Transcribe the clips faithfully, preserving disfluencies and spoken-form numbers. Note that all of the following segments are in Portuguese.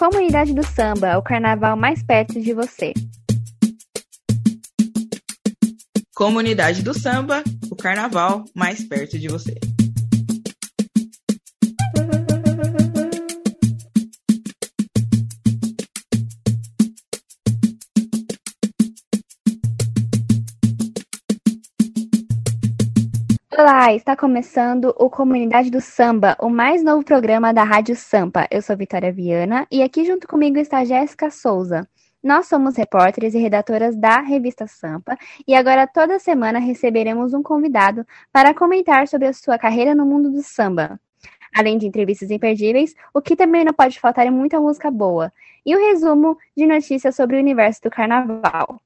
Comunidade do Samba, o carnaval mais perto de você. Comunidade do Samba, o carnaval mais perto de você. Olá, está começando o Comunidade do Samba, o mais novo programa da Rádio Sampa. Eu sou Vitória Viana e aqui junto comigo está Jéssica Souza. Nós somos repórteres e redatoras da revista Sampa e agora toda semana receberemos um convidado para comentar sobre a sua carreira no mundo do samba. Além de entrevistas imperdíveis, o que também não pode faltar é muita música boa e o resumo de notícias sobre o universo do carnaval.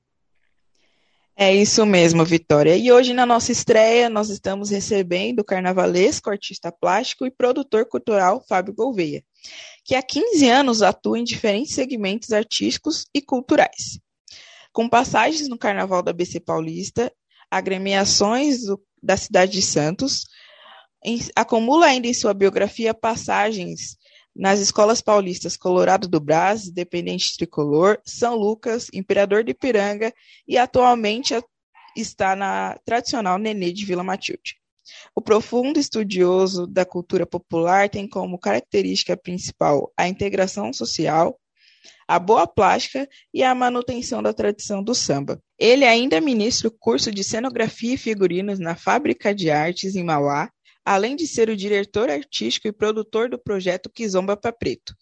É isso mesmo, Vitória. E hoje, na nossa estreia, nós estamos recebendo o carnavalesco, artista plástico e produtor cultural Fábio Gouveia, que há quinze anos atua em diferentes segmentos artísticos e culturais, com passagens no Carnaval da B S Paulista, agremiações do, da cidade de Santos, em, acumula ainda em sua biografia passagens nas escolas paulistas Colorado do Brás, Dependente Tricolor, São Lucas, Imperador do Ipiranga e atualmente está na tradicional Nenê de Vila Matilde. O profundo estudioso da cultura popular tem como característica principal a integração social, a boa plástica e a manutenção da tradição do samba. Ele ainda ministra o curso de cenografia e figurinos na Fábrica de Artes em Mauá, além de ser o diretor artístico e produtor do projeto Kizomba pra Preto,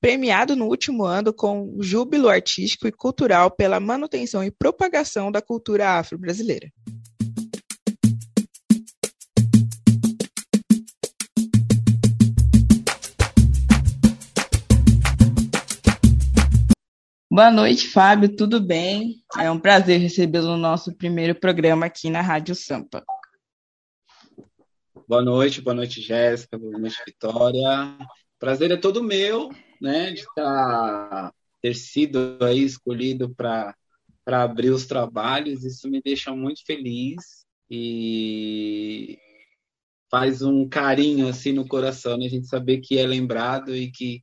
premiado no último ano com júbilo artístico e cultural pela manutenção e propagação da cultura afro-brasileira. Boa noite, Fábio, tudo bem? É um prazer recebê-lo no nosso primeiro programa aqui na Rádio Sampa. Boa noite, boa noite, Jéssica, boa noite, Vitória. Prazer é todo meu, né, de tá, ter sido aí escolhido para abrir os trabalhos. Isso me deixa muito feliz e faz um carinho assim no coração, né, a gente saber que é lembrado e que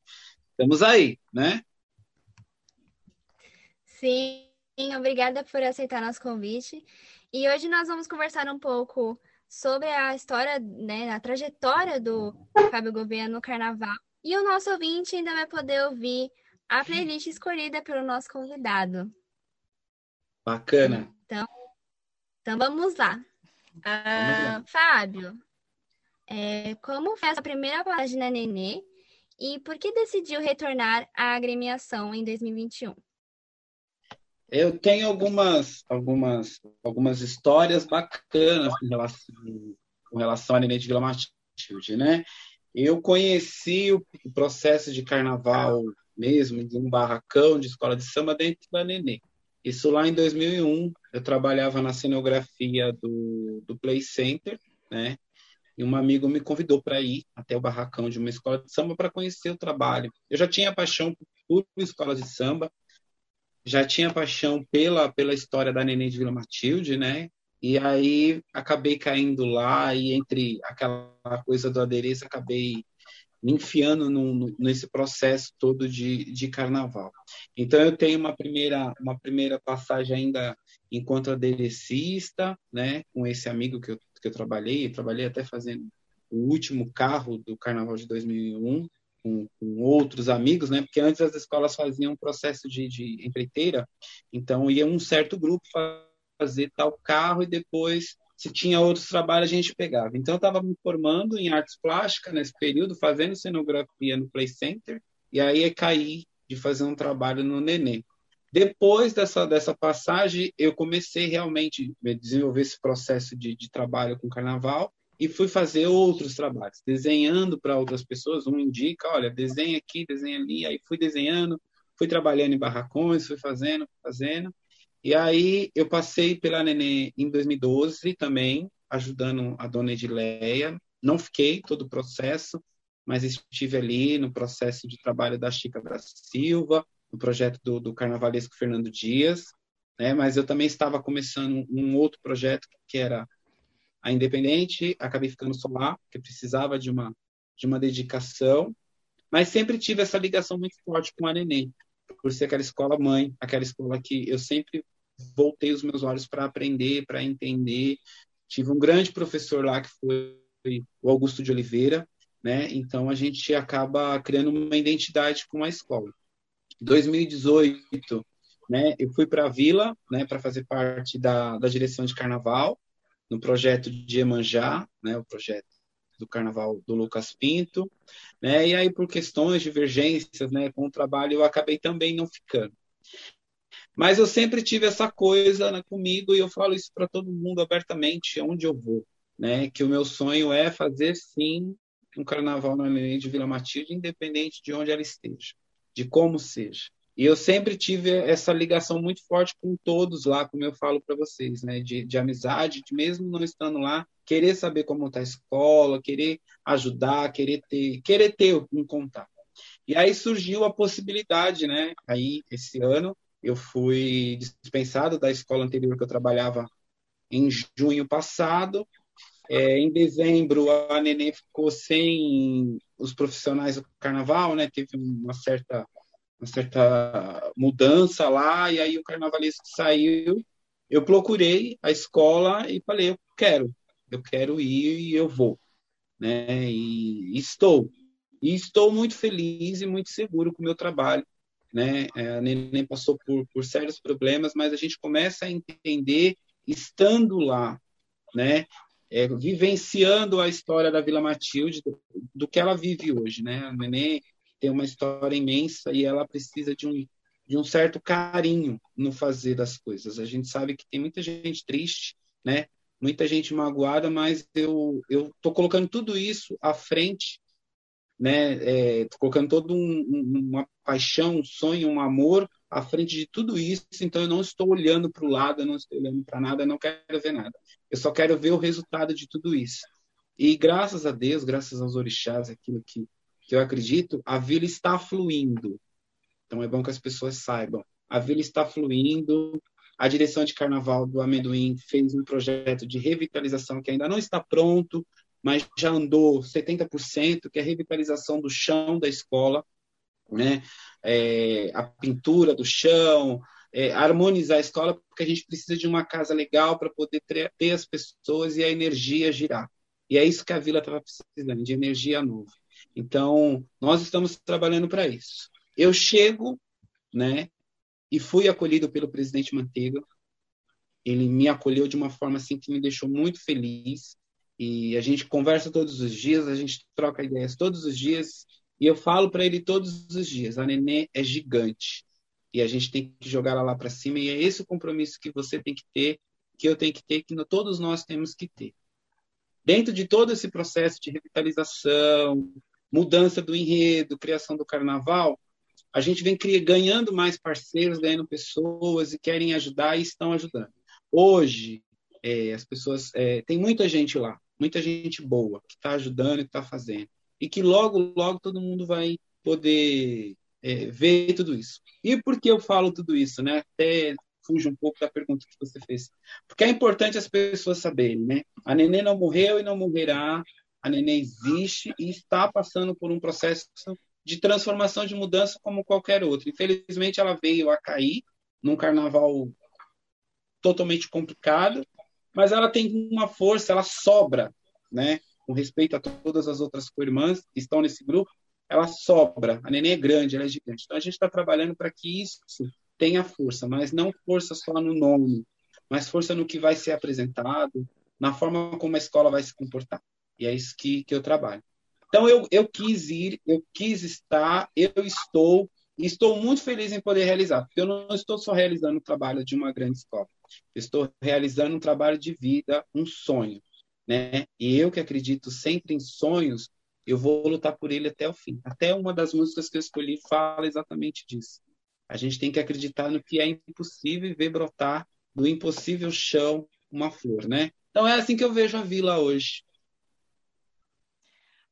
estamos aí, né? Sim, obrigada por aceitar nosso convite. E hoje nós vamos conversar um pouco sobre a história, né, a trajetória do Fábio Gouveia no Carnaval. E o nosso ouvinte ainda vai poder ouvir a playlist escolhida pelo nosso convidado. Bacana. Então, então vamos lá. Ah, vamos lá. Fábio, é, como foi a sua primeira passagem na Nenê e por que decidiu retornar à agremiação em dois mil e vinte e um? Eu tenho algumas, algumas, algumas histórias bacanas com relação, com relação à Nenê de Vila Matilde, né? Eu conheci o processo de carnaval mesmo, de um barracão de escola de samba dentro da Nenê. Isso lá em dois mil e um, eu trabalhava na cenografia do, do Play Center, né? E um amigo me convidou para ir até o barracão de uma escola de samba para conhecer o trabalho. Eu já tinha paixão por escolas de samba, já tinha paixão pela, pela história da Nenê de Vila Matilde, né? E aí acabei caindo lá e entre aquela coisa do adereço, acabei me enfiando num, nesse processo todo de, de carnaval. Então eu tenho uma primeira, uma primeira passagem ainda enquanto aderecista, né? Com esse amigo que eu, que eu trabalhei, eu trabalhei até fazendo o último carro do carnaval de dois mil e um, Com, com outros amigos, né? Porque antes as escolas faziam um processo de, de empreiteira, então ia um certo grupo fazer tal carro e depois, se tinha outros trabalhos, a gente pegava. Então eu estava me formando em artes plásticas nesse período, fazendo cenografia no Play Center, e aí eu caí de fazer um trabalho no Nenê. Depois dessa, dessa passagem, eu comecei realmente a desenvolver esse processo de, de trabalho com carnaval, e fui fazer outros trabalhos, desenhando para outras pessoas. Um indica, olha, desenha aqui, desenha ali. Aí fui desenhando, fui trabalhando em barracões, fui fazendo, fazendo. E aí eu passei pela Nenê em dois mil e doze também, ajudando a dona Edileia. Não fiquei todo o processo, mas estive ali no processo de trabalho da Chica da Silva, no projeto do, do carnavalesco Fernando Dias, né? Mas eu também estava começando um outro projeto que era a independente, acabei ficando só lá, porque precisava de uma, de uma dedicação. Mas sempre tive essa ligação muito forte com a Nenê, por ser aquela escola mãe, aquela escola que eu sempre voltei os meus olhos para aprender, para entender. Tive um grande professor lá, que foi o Augusto de Oliveira, né? Então, a gente acaba criando uma identidade com a escola. Em dois mil e dezoito, né, eu fui para a Vila, né, para fazer parte da, da direção de carnaval, no projeto de Iemanjá, né, o projeto do carnaval do Lucas Pinto, né? E aí, por questões, divergências, né, com o trabalho, eu acabei também não ficando. Mas eu sempre tive essa coisa, né, comigo, e eu falo isso para todo mundo abertamente, onde eu vou, né? Que o meu sonho é fazer, sim, um carnaval na Nenê de Vila Matilde, independente de onde ela esteja, de como seja. E eu sempre tive essa ligação muito forte com todos lá, como eu falo para vocês, né? De, de amizade, de mesmo não estando lá, querer saber como está a escola, querer ajudar, querer ter, querer ter um contato. E aí surgiu a possibilidade, né? Aí, esse ano, eu fui dispensado da escola anterior que eu trabalhava em junho passado. É, em dezembro, a Nenê ficou sem os profissionais do carnaval, né? Teve uma certa, uma certa mudança lá, e aí o carnavalesco saiu. Eu procurei a escola e falei, eu quero, eu quero ir e eu vou, né? E estou. E estou muito feliz e muito seguro com o meu trabalho, né? A Nenê passou por, por sérios problemas, mas a gente começa a entender, estando lá, né? É, vivenciando a história da Vila Matilde, do, do que ela vive hoje, né? A Nenê tem uma história imensa e ela precisa de um, de um certo carinho no fazer das coisas. A gente sabe que tem muita gente triste, né? Muita gente magoada, mas eu eu tô colocando tudo isso à frente, né? É, tô colocando todo um, um, uma paixão, um sonho, um amor à frente de tudo isso, então eu não estou olhando para o lado, eu não estou olhando para nada, eu não quero ver nada. Eu só quero ver o resultado de tudo isso. E graças a Deus, graças aos orixás, aquilo que, que eu acredito, a Vila está fluindo. Então é bom que as pessoas saibam. A Vila está fluindo, a direção de carnaval do Amendoim fez um projeto de revitalização que ainda não está pronto, mas já andou setenta por cento, que é a revitalização do chão da escola, né? É, a pintura do chão, é, harmonizar a escola, porque a gente precisa de uma casa legal para poder ter as pessoas e a energia girar. E é isso que a Vila estava precisando, de energia nova. Então, nós estamos trabalhando para isso. Eu chego, né, e fui acolhido pelo presidente Manteiga. Ele me acolheu de uma forma assim, que me deixou muito feliz. E a gente conversa todos os dias, a gente troca ideias todos os dias, e eu falo para ele todos os dias, a Nenê é gigante, e a gente tem que jogar ela lá para cima, e é esse o compromisso que você tem que ter, que eu tenho que ter, que todos nós temos que ter. Dentro de todo esse processo de revitalização, mudança do enredo, criação do carnaval, a gente vem ganhando mais parceiros, ganhando pessoas, e querem ajudar e estão ajudando. Hoje, é, as pessoas... É, tem muita gente lá, muita gente boa, que está ajudando e que está fazendo. E que logo, logo todo mundo vai poder é, ver tudo isso. E por que eu falo tudo isso, né? Até fujo um pouco da pergunta que você fez. Porque é importante as pessoas saberem, né? A Nenê não morreu e não morrerá. A Nenê existe e está passando por um processo de transformação, de mudança, como qualquer outro. Infelizmente, ela veio a cair num carnaval totalmente complicado, mas ela tem uma força, ela sobra, né? Com respeito a todas as outras co-irmãs que estão nesse grupo, ela sobra. A Nenê é grande, ela é gigante. Então, a gente está trabalhando para que isso tenha força, mas não força só no nome, mas força no que vai ser apresentado, na forma como a escola vai se comportar. E é isso que, que eu trabalho. Então, eu, eu quis ir, eu quis estar, eu estou, e estou muito feliz em poder realizar, porque eu não estou só realizando o trabalho de uma grande escola, eu estou realizando um trabalho de vida, um sonho. Né? E eu que acredito sempre em sonhos, eu vou lutar por ele até o fim. Até uma das músicas que eu escolhi fala exatamente disso. A gente tem que acreditar no que é impossível e ver brotar do impossível chão uma flor, né? Então é assim que eu vejo a Vila hoje.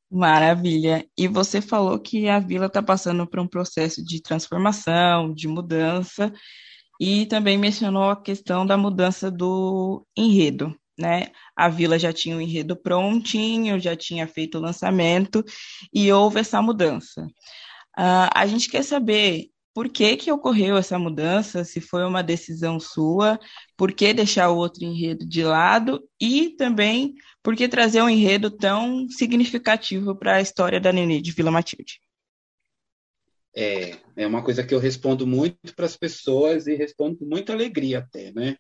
Maravilha. E você falou que a Vila está passando por um processo de transformação, de mudança, e também mencionou a questão da mudança do enredo. né? A Vila já tinha o enredo prontinho, já tinha feito o lançamento e houve essa mudança. Uh, a gente quer saber por que que ocorreu essa mudança, se foi uma decisão sua, por que deixar o outro enredo de lado e também por que trazer um enredo tão significativo para a história da Nenê de Vila Matilde. É, é uma coisa que eu respondo muito para as pessoas e respondo com muita alegria até, né?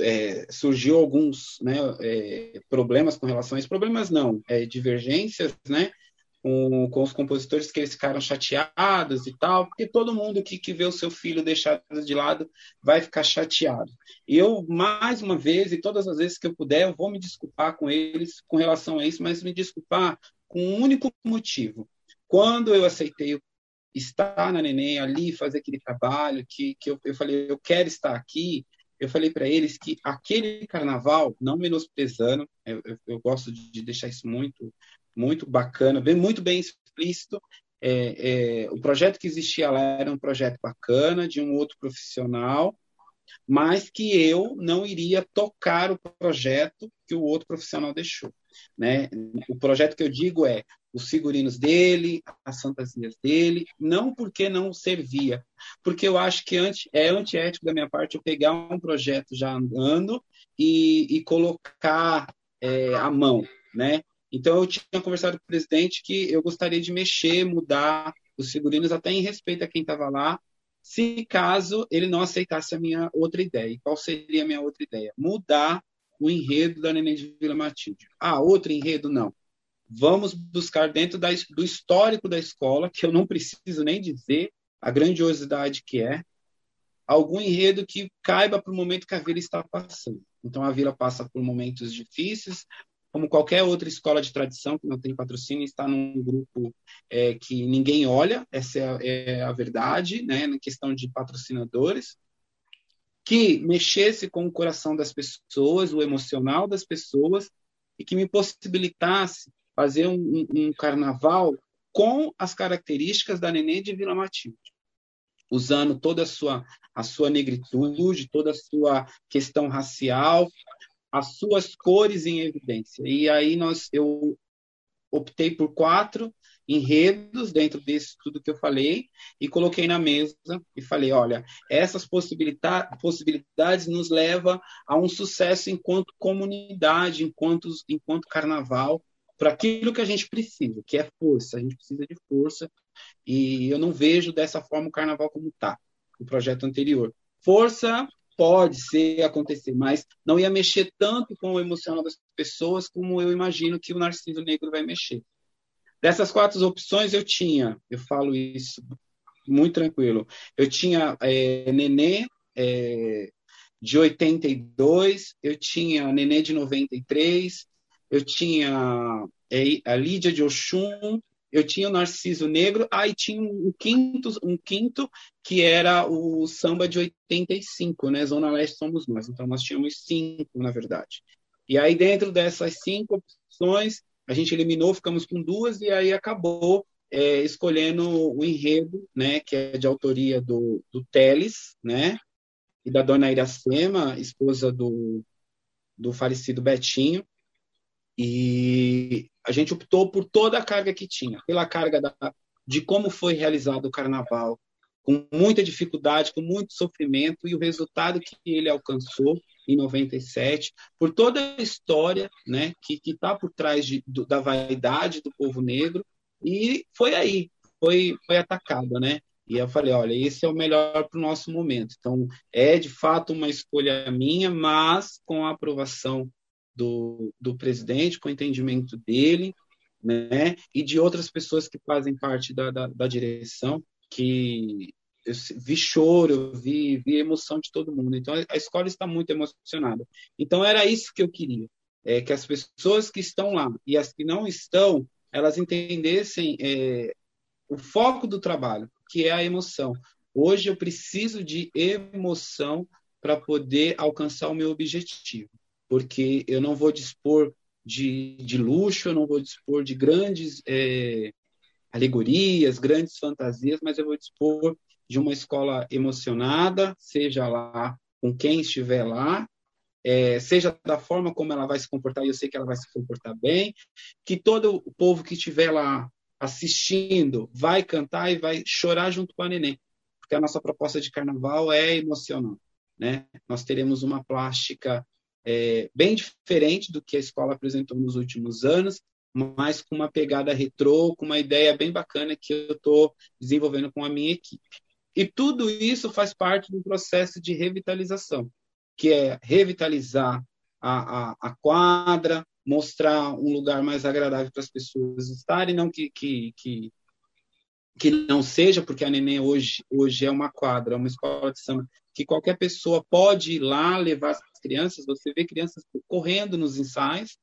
É, surgiu alguns né, é, problemas com relação a isso, problemas não, é, divergências, né? Com, com os compositores, que eles ficaram chateados e tal, porque todo mundo que, que vê o seu filho deixado de lado vai ficar chateado. E eu, mais uma vez, e todas as vezes que eu puder, eu vou me desculpar com eles com relação a isso, mas me desculpar com um único motivo. Quando eu aceitei estar na Nenê, ali, fazer aquele trabalho, que, que eu, eu falei, eu quero estar aqui, eu falei para eles que aquele carnaval, não menosprezando, eu, eu, eu gosto de deixar isso muito... muito bacana, bem, muito bem explícito. É, é, o projeto que existia lá era um projeto bacana, de um outro profissional, mas que eu não iria tocar o projeto que o outro profissional deixou, né? O projeto que eu digo é os figurinos dele, as fantasias dele, não porque não servia, porque eu acho que anti, é antiético da minha parte eu pegar um projeto já andando e, e colocar é, a mão, né? Então, eu tinha conversado com o presidente que eu gostaria de mexer, mudar os figurinos, até em respeito a quem estava lá, se caso ele não aceitasse a minha outra ideia. E qual seria a minha outra ideia? Mudar o enredo da Nenê de Vila Matilde. Ah, outro enredo? Não. Vamos buscar dentro da, do histórico da escola, que eu não preciso nem dizer a grandiosidade que é, algum enredo que caiba para o momento que a Vila está passando. Então, a Vila passa por momentos difíceis, como qualquer outra escola de tradição que não tem patrocínio, está num grupo é, que ninguém olha, essa é a, é a verdade, né, na questão de patrocinadores, que mexesse com o coração das pessoas, o emocional das pessoas, e que me possibilitasse fazer um, um, um carnaval com as características da Nenê de Vila Matilde, usando toda a sua, a sua negritude, toda a sua questão racial, as suas cores em evidência. E aí nós, eu optei por quatro enredos dentro desse tudo que eu falei e coloquei na mesa e falei, olha, essas possibilita- possibilidades nos leva a um sucesso enquanto comunidade, enquanto, enquanto carnaval, para aquilo que a gente precisa, que é força. A gente precisa de força e eu não vejo dessa forma o carnaval como está, o projeto anterior. Força... pode ser, acontecer, mas não ia mexer tanto com o emocional das pessoas como eu imagino que o Narciso Negro vai mexer. Dessas quatro opções eu tinha, eu falo isso muito tranquilo, eu tinha é, Nenê é, de oitenta e dois, eu tinha Nenê de noventa e três, eu tinha é, a Lídia de Oxum, eu tinha o Narciso Negro, aí ah, tinha um quinto, um quinto que era o samba de oitenta e cinco, né? Zona Leste somos nós. Então, nós tínhamos cinco, na verdade. E aí, dentro dessas cinco opções, a gente eliminou, ficamos com duas, e aí acabou é, escolhendo o enredo, né? Que é de autoria do, do Teles, né? E da dona Iracema, esposa do, do falecido Betinho. E a gente optou por toda a carga que tinha, pela carga da, de como foi realizado o carnaval, com muita dificuldade, com muito sofrimento, e o resultado que ele alcançou em noventa e sete, por toda a história, né, que está por trás de, do, da vaidade do povo negro, e foi aí, foi, foi atacada, né? E eu falei, olha, esse é o melhor para o nosso momento. Então, é de fato uma escolha minha, mas com a aprovação Do, do presidente, com o entendimento dele, né, e de outras pessoas que fazem parte da, da, da direção, que eu vi choro, eu vi, vi emoção de todo mundo. Então, a escola está muito emocionada. Então, era isso que eu queria, é, que as pessoas que estão lá e as que não estão, elas entendessem é, o foco do trabalho, que é a emoção. Hoje, eu preciso de emoção para poder alcançar o meu objetivo, porque eu não vou dispor de, de luxo, eu não vou dispor de grandes é, alegorias, grandes fantasias, mas eu vou dispor de uma escola emocionada, seja lá com quem estiver lá, é, seja da forma como ela vai se comportar, e eu sei que ela vai se comportar bem, que todo o povo que estiver lá assistindo vai cantar e vai chorar junto com a Nenê, porque a nossa proposta de carnaval é emocional, né? Nós teremos uma plástica é, bem diferente do que a escola apresentou nos últimos anos, mas com uma pegada retrô, com uma ideia bem bacana que eu estou desenvolvendo com a minha equipe. E tudo isso faz parte do processo de revitalização, que é revitalizar a, a, a quadra, mostrar um lugar mais agradável para as pessoas estarem, não que, que, que, que não seja, porque a Nenê hoje, hoje é uma quadra, é uma escola de samba, que qualquer pessoa pode ir lá levar as crianças, você vê crianças correndo nos ensaios,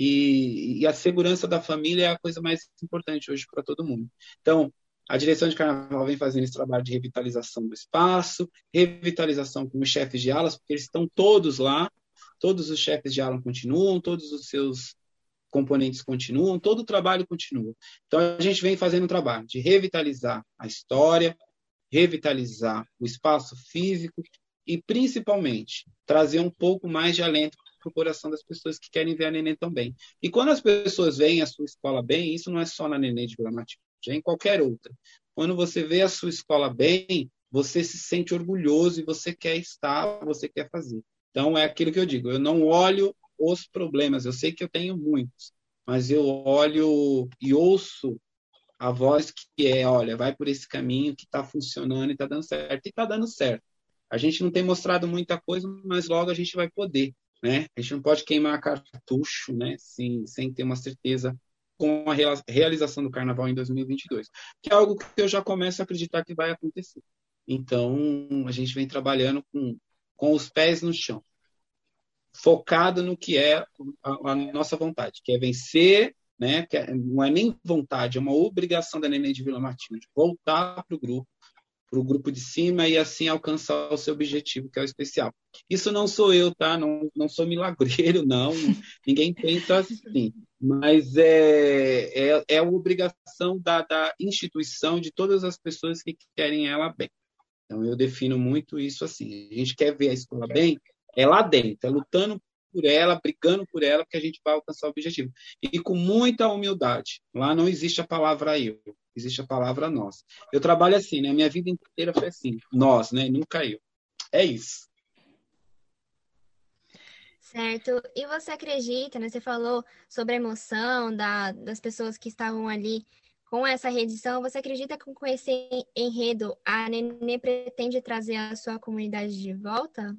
e, e a segurança da família é a coisa mais importante hoje para todo mundo. Então, a direção de carnaval vem fazendo esse trabalho de revitalização do espaço, revitalização com os chefes de alas, porque eles estão todos lá, todos os chefes de ala continuam, todos os seus componentes continuam, todo o trabalho continua. Então, a gente vem fazendo um trabalho de revitalizar a história, revitalizar o espaço físico e, principalmente, trazer um pouco mais de alento para o coração das pessoas que querem ver a Nenê também. E quando as pessoas veem a sua escola bem, isso não é só na Nenê de Vila Matilde, é em qualquer outra. Quando você vê a sua escola bem, você se sente orgulhoso e você quer estar, você quer fazer. Então, é aquilo que eu digo, eu não olho os problemas, eu sei que eu tenho muitos, mas eu olho e ouço a voz que é, olha, vai por esse caminho que está funcionando e está dando certo, e está dando certo. A gente não tem mostrado muita coisa, mas logo a gente vai poder, né? A gente não pode queimar cartucho, né? Sim, sem ter uma certeza com a realização do Carnaval em dois mil e vinte e dois, que é algo que eu já começo a acreditar que vai acontecer. Então, a gente vem trabalhando com... com os pés no chão, focado no que é a, a nossa vontade, que é vencer, né? Que é, não é nem vontade, é uma obrigação da Nenê de Vila Matilde, voltar para o grupo, para o grupo de cima e assim alcançar o seu objetivo, que é o especial. Isso não sou eu, tá? Não, não sou milagreiro, não. Ninguém pensa assim. Mas é, é, é uma obrigação da, da instituição, de todas as pessoas que querem ela bem. Então, eu defino muito isso assim. A gente quer ver a escola bem, é lá dentro, é lutando por ela, brigando por ela, porque a gente vai alcançar o objetivo. E com muita humildade. Lá não existe a palavra eu, existe a palavra nós. Eu trabalho assim, né? Minha vida inteira foi assim. Nós, né? Nunca eu. É isso. Certo. E você acredita, né? Você falou sobre a emoção da, das pessoas que estavam ali. Com essa reedição, você acredita que com esse enredo a Nenê pretende trazer a sua comunidade de volta?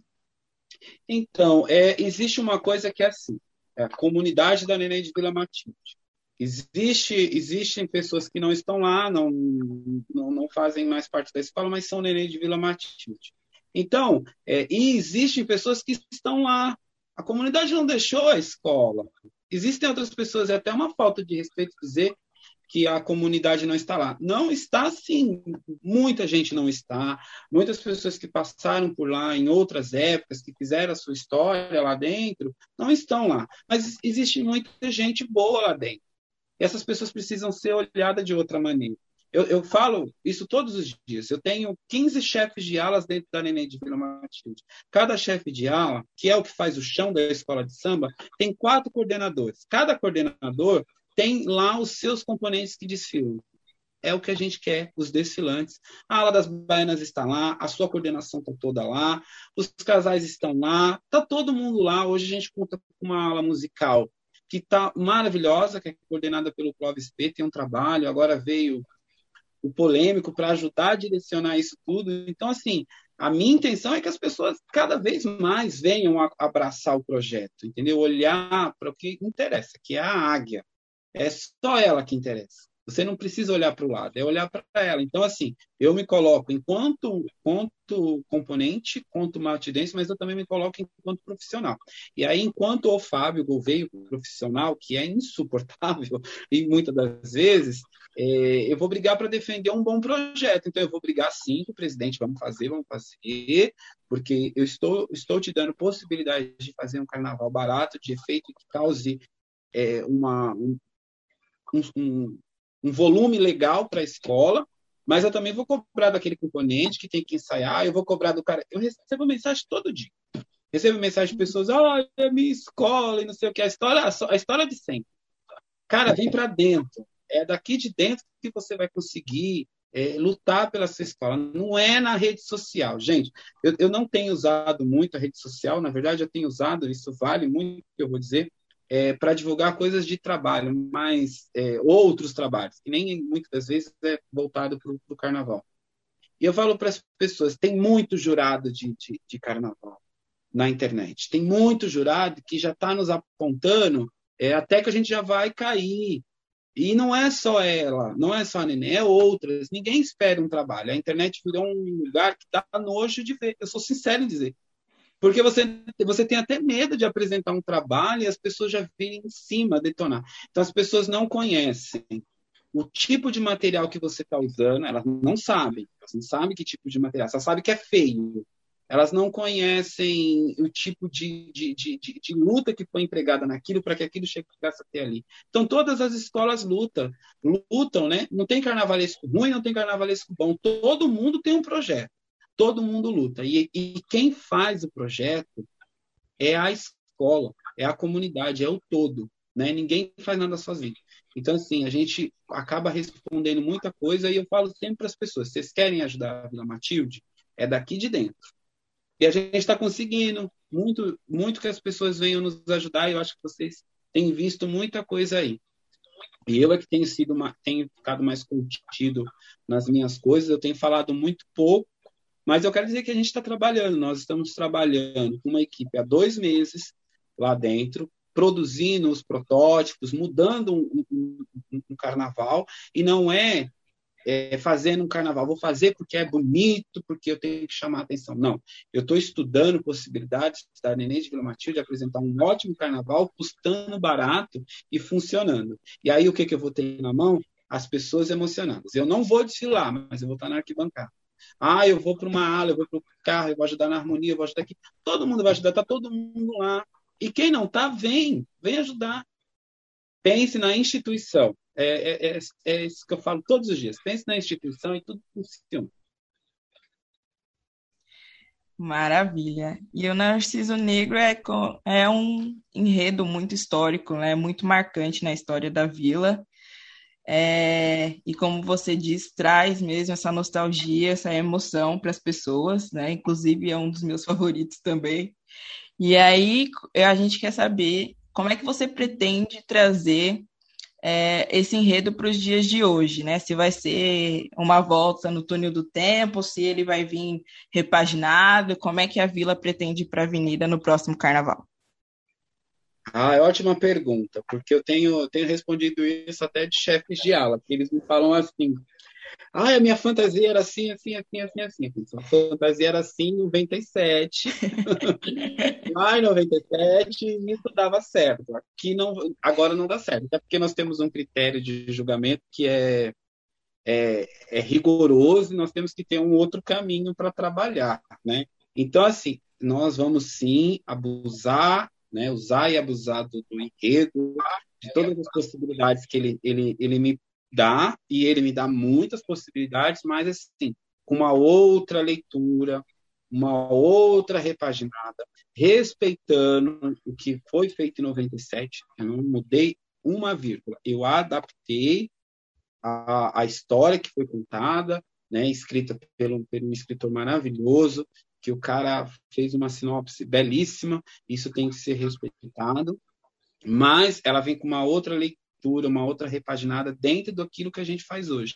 Então, é, existe uma coisa que é assim, é a comunidade da Nenê de Vila Matilde. Existe, existem pessoas que não estão lá, não, não, não fazem mais parte da escola, mas são Nenê de Vila Matilde. Então, é, e existem pessoas que estão lá. A comunidade não deixou a escola. Existem outras pessoas, é até uma falta de respeito dizer que a comunidade não está lá. Não está, sim. Muita gente não está. Muitas pessoas que passaram por lá em outras épocas, que fizeram a sua história lá dentro, não estão lá. Mas existe muita gente boa lá dentro. E essas pessoas precisam ser olhadas de outra maneira. Eu, eu falo isso todos os dias. Eu tenho quinze chefes de alas dentro da Nenê de Vila Matilde. Cada chefe de ala, que é o que faz o chão da escola de samba, tem quatro coordenadores. Cada coordenador tem lá os seus componentes que desfilam. É o que a gente quer, os desfilantes. A ala das baianas está lá, a sua coordenação está toda lá, os casais estão lá, está todo mundo lá. Hoje a gente conta com uma ala musical que está maravilhosa, que é coordenada pelo Clóvis P, tem um trabalho, agora veio o polêmico para ajudar a direcionar isso tudo. Então, assim, a minha intenção é que as pessoas cada vez mais venham a abraçar o projeto, entendeu? Olhar para o que interessa, que é a águia. É só ela que interessa. Você não precisa olhar para o lado, é olhar para ela. Então, assim, eu me coloco enquanto, enquanto componente, enquanto matidense, mas eu também me coloco enquanto profissional. E aí, enquanto o Fábio Gouveia, profissional, que é insuportável, e muitas das vezes, é, eu vou brigar para defender um bom projeto. Então, eu vou brigar, sim, com o presidente, vamos fazer, vamos fazer, porque eu estou, estou te dando possibilidade de fazer um carnaval barato, de efeito que cause é, uma... Um, Um, um volume legal para a escola, mas eu também vou cobrar daquele componente que tem que ensaiar, eu vou cobrar do cara. Eu recebo mensagem todo dia. Recebo mensagem de pessoas, olha, minha escola e não sei o que, a história, a história de sempre. Cara, vem para dentro. É daqui de dentro que você vai conseguir é, lutar pela sua escola. Não é na rede social. Gente, eu, eu não tenho usado muito a rede social. Na verdade, eu tenho usado, isso vale muito, eu vou dizer, é, para divulgar coisas de trabalho, mas é, outros trabalhos, que nem muitas das vezes é voltado para o carnaval. E eu falo para as pessoas, tem muito jurado de, de, de carnaval na internet. Tem muito jurado que já está nos apontando é, até que a gente já vai cair. E não é só ela, não é só a Nenê, é outras. Ninguém espera um trabalho. A internet virou um lugar que dá nojo de ver. Eu sou sincero em dizer. Porque você, você tem até medo de apresentar um trabalho e as pessoas já virem em cima detonar. Então, as pessoas não conhecem o tipo de material que você está usando. Elas não sabem. Elas não sabem que tipo de material. Só sabem que é feio. Elas não conhecem o tipo de, de, de, de, de luta que foi empregada naquilo para que aquilo chegasse até ali. Então, todas as escolas lutam, lutam, né? Não tem carnavalesco ruim, não tem carnavalesco bom. Todo mundo tem um projeto, todo mundo luta. E, e quem faz o projeto é a escola, é a comunidade, é o todo, né? Ninguém faz nada sozinho. Então, assim, a gente acaba respondendo muita coisa e eu falo sempre para as pessoas, vocês querem ajudar a Vila Matilde? É daqui de dentro. E a gente está conseguindo muito, muito que as pessoas venham nos ajudar. E eu acho que vocês têm visto muita coisa aí. E eu é que tenho, sido uma, tenho ficado mais contido nas minhas coisas. Eu tenho falado muito pouco. Mas eu quero dizer que a gente está trabalhando. Nós estamos trabalhando com uma equipe há dois meses lá dentro, produzindo os protótipos, mudando um, um, um carnaval. E não é... É, fazendo um carnaval, vou fazer porque é bonito, porque eu tenho que chamar a atenção. Não, eu estou estudando possibilidades da Nenê de Vila Matilde apresentar um ótimo carnaval, custando barato e funcionando. E aí o que, que eu vou ter na mão? As pessoas emocionadas. Eu não vou desfilar, mas eu vou estar na arquibancada. Ah, eu vou para uma ala, eu vou para o carro, eu vou ajudar na harmonia, eu vou ajudar aqui. Todo mundo vai ajudar, está todo mundo lá. E quem não está, vem, vem ajudar. Pense na instituição. É, é, é, é isso que eu falo todos os dias. Pense na instituição e tudo funciona. Maravilha. E o Narciso Negro é, é um enredo muito histórico, né? Muito marcante na história da vila. É, e como você diz, traz mesmo essa nostalgia, essa emoção para as pessoas, né? Inclusive é um dos meus favoritos também. E aí a gente quer saber como é que você pretende trazer É, esse enredo para os dias de hoje, né? Se vai ser uma volta no túnel do tempo, se ele vai vir repaginado, como é que a vila pretende ir para a avenida no próximo carnaval? Ah, é ótima pergunta, porque eu tenho, tenho respondido isso até de chefes de ala, porque eles me falam assim, ah, a minha fantasia era assim, assim, assim, assim, assim. A fantasia era assim em noventa e sete. Lá em noventa e sete, isso dava certo. Aqui não, agora não dá certo. Até porque nós temos um critério de julgamento que é, é, é rigoroso e nós temos que ter um outro caminho para trabalhar, né? Então, assim, nós vamos sim abusar, né? Usar e abusar do, do enredo, de todas as possibilidades que ele, ele, ele me dá, e ele me dá muitas possibilidades, mas assim, com uma outra leitura, uma outra repaginada, respeitando o que foi feito em noventa e sete, eu não mudei uma vírgula, eu adaptei a, a história que foi contada, né, escrita pelo, pelo um escritor maravilhoso, que o cara fez uma sinopse belíssima, isso tem que ser respeitado, mas ela vem com uma outra leitura, uma outra repaginada dentro daquilo que a gente faz hoje.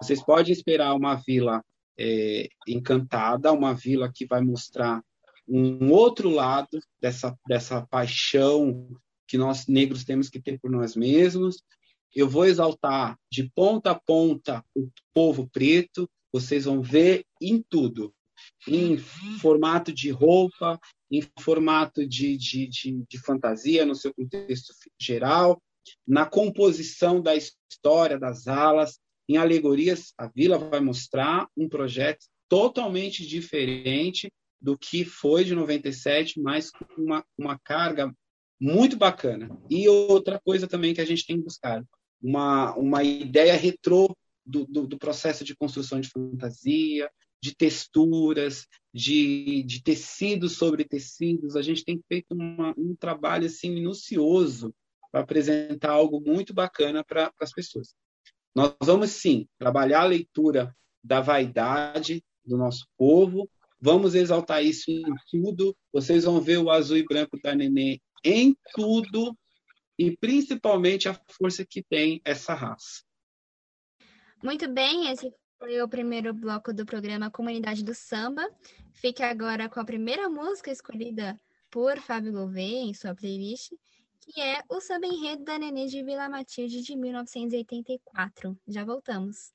Vocês podem esperar uma vila é, encantada, uma vila que vai mostrar um outro lado dessa, dessa paixão que nós negros temos que ter por nós mesmos. Eu vou exaltar de ponta a ponta o povo preto, vocês vão ver em tudo, em formato de roupa, em formato de, de, de, de fantasia, no seu contexto geral, na composição da história, das alas, em alegorias. A vila vai mostrar um projeto totalmente diferente do que foi de noventa e sete, mas com uma, uma carga muito bacana. E outra coisa também que a gente tem buscado, uma, uma ideia retrô do, do, do processo de construção de fantasia, de texturas, de, de tecidos sobre tecidos. A gente tem feito uma, um trabalho assim, minucioso para apresentar algo muito bacana para as pessoas. Nós vamos, sim, trabalhar a leitura da vaidade do nosso povo, vamos exaltar isso em tudo. Vocês vão ver o azul e branco da Nenê em tudo, e principalmente a força que tem essa raça. Muito bem, esse foi o primeiro bloco do programa Comunidade do Samba. Fique agora com a primeira música escolhida por Fábio Gouveia em sua playlist, que é o Samba Enredo da Nenê de Vila Matilde, de mil novecentos e oitenta e quatro. Já voltamos.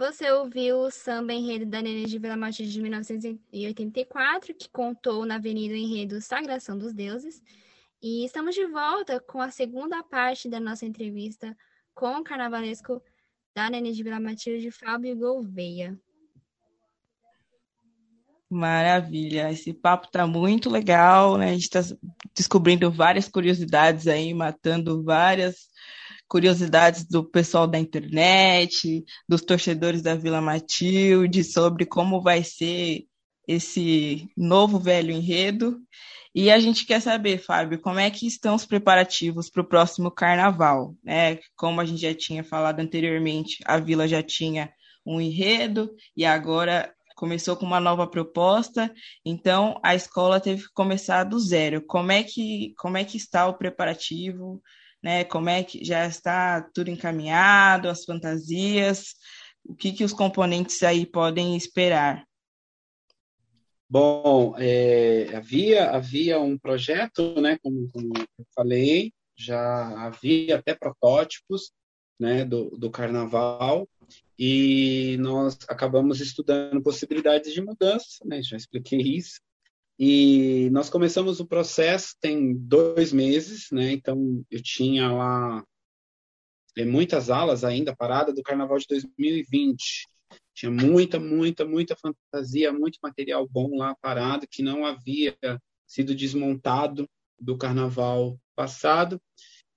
Você ouviu o Samba Enredo da Nenê de Vila Matilde de mil novecentos e oitenta e quatro, que contou na Avenida o enredo Sagração dos Deuses. E estamos de volta com a segunda parte da nossa entrevista com o carnavalesco da Nenê de Vila Matilde, Fábio Gouveia. Maravilha, esse papo tá muito legal, né? A gente tá descobrindo várias curiosidades aí, matando várias curiosidades do pessoal da internet, dos torcedores da Vila Matilde, sobre como vai ser esse novo velho enredo. E a gente quer saber, Fábio, como é que estão os preparativos para o próximo carnaval, né? Como a gente já tinha falado anteriormente, a Vila já tinha um enredo e agora começou com uma nova proposta, então a escola teve que começar do zero. Como é que, como é que está o preparativo, né? Como é que já está tudo encaminhado, as fantasias, o que, que os componentes aí podem esperar? Bom, é, havia, havia um projeto, né, como, como eu falei, já havia até protótipos, né, do, do carnaval, e nós acabamos estudando possibilidades de mudança, né, já expliquei isso, e nós começamos o processo tem dois meses, né, então eu tinha lá é, muitas alas ainda parada do carnaval de dois mil e vinte. Tinha muita, muita, muita fantasia, muito material bom lá parado, que não havia sido desmontado do carnaval passado.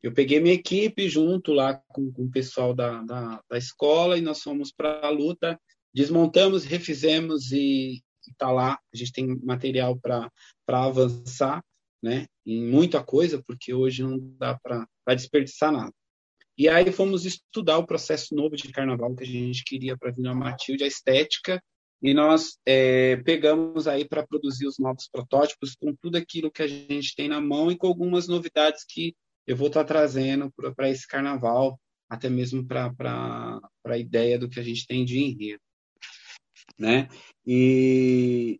Eu peguei minha equipe junto lá com, com o pessoal da, da, da escola e nós fomos para a luta, desmontamos, refizemos e está lá. A gente tem material para avançar, né, em muita coisa, porque hoje não dá para desperdiçar nada. E aí fomos estudar o processo novo de carnaval que a gente queria para a Vila Matilde, a estética, e nós é, pegamos aí para produzir os novos protótipos com tudo aquilo que a gente tem na mão e com algumas novidades que eu vou estar tá trazendo para esse carnaval, até mesmo para a ideia do que a gente tem de enredo, né? E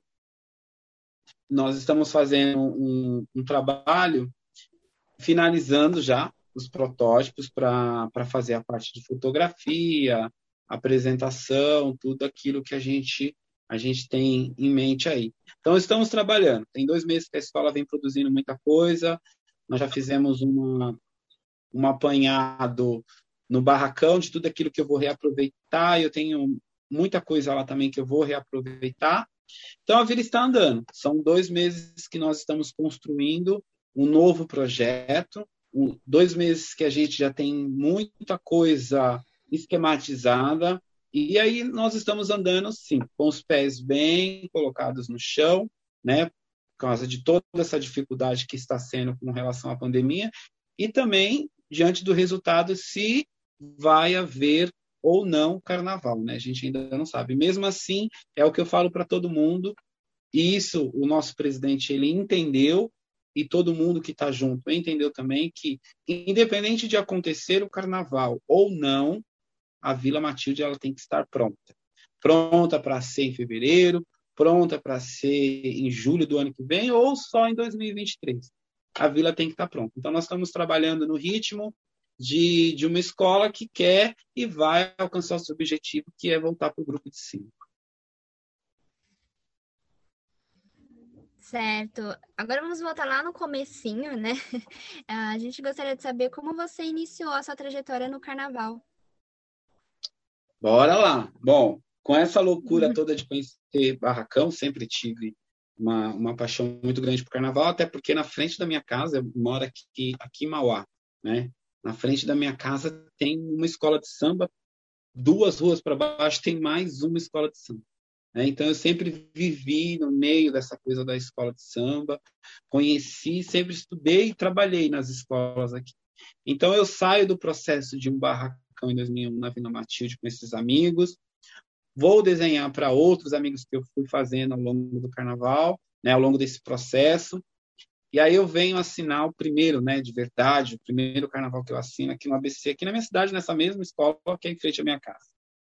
nós estamos fazendo um, um trabalho, finalizando já os protótipos para fazer a parte de fotografia, apresentação, tudo aquilo que a gente, a gente tem em mente aí. Então, estamos trabalhando. Tem dois meses que a escola vem produzindo muita coisa. Nós já fizemos uma, um apanhado no barracão de tudo aquilo que eu vou reaproveitar. Eu tenho muita coisa lá também que eu vou reaproveitar. Então, a Vila está andando. São dois meses que nós estamos construindo um novo projeto, dois meses que a gente já tem muita coisa esquematizada, e aí nós estamos andando, sim, com os pés bem colocados no chão, né, por causa de toda essa dificuldade que está sendo com relação à pandemia, e também diante do resultado se vai haver ou não carnaval, né, a gente ainda não sabe. Mesmo assim, é o que eu falo para todo mundo, e isso o nosso presidente, ele entendeu, e todo mundo que está junto entendeu também que, independente de acontecer o carnaval ou não, a Vila Matilde ela tem que estar pronta. Pronta para ser em fevereiro, pronta para ser em julho do ano que vem ou só em dois mil e vinte e três. A Vila tem que estar pronta. Então, nós estamos trabalhando no ritmo de, de uma escola que quer e vai alcançar o seu objetivo, que é voltar para o grupo de cima. Certo. Agora vamos voltar lá no comecinho, né? A gente gostaria de saber como você iniciou a sua trajetória no carnaval. Bora lá. Bom, com essa loucura uhum. toda de conhecer barracão, sempre tive uma, uma paixão muito grande por carnaval, até porque na frente da minha casa, eu moro aqui, aqui em Mauá, né? Na frente da minha casa tem uma escola de samba, duas ruas para baixo tem mais uma escola de samba. Então, eu sempre vivi no meio dessa coisa da escola de samba, conheci, sempre estudei e trabalhei nas escolas aqui. Então, eu saio do processo de um barracão em dois mil e um na Vila Matilde com esses amigos, vou desenhar para outros amigos que eu fui fazendo ao longo do carnaval, né, ao longo desse processo, e aí eu venho assinar o primeiro, né, de verdade, o primeiro carnaval que eu assino aqui no A B C, aqui na minha cidade, nessa mesma escola que é em frente à minha casa,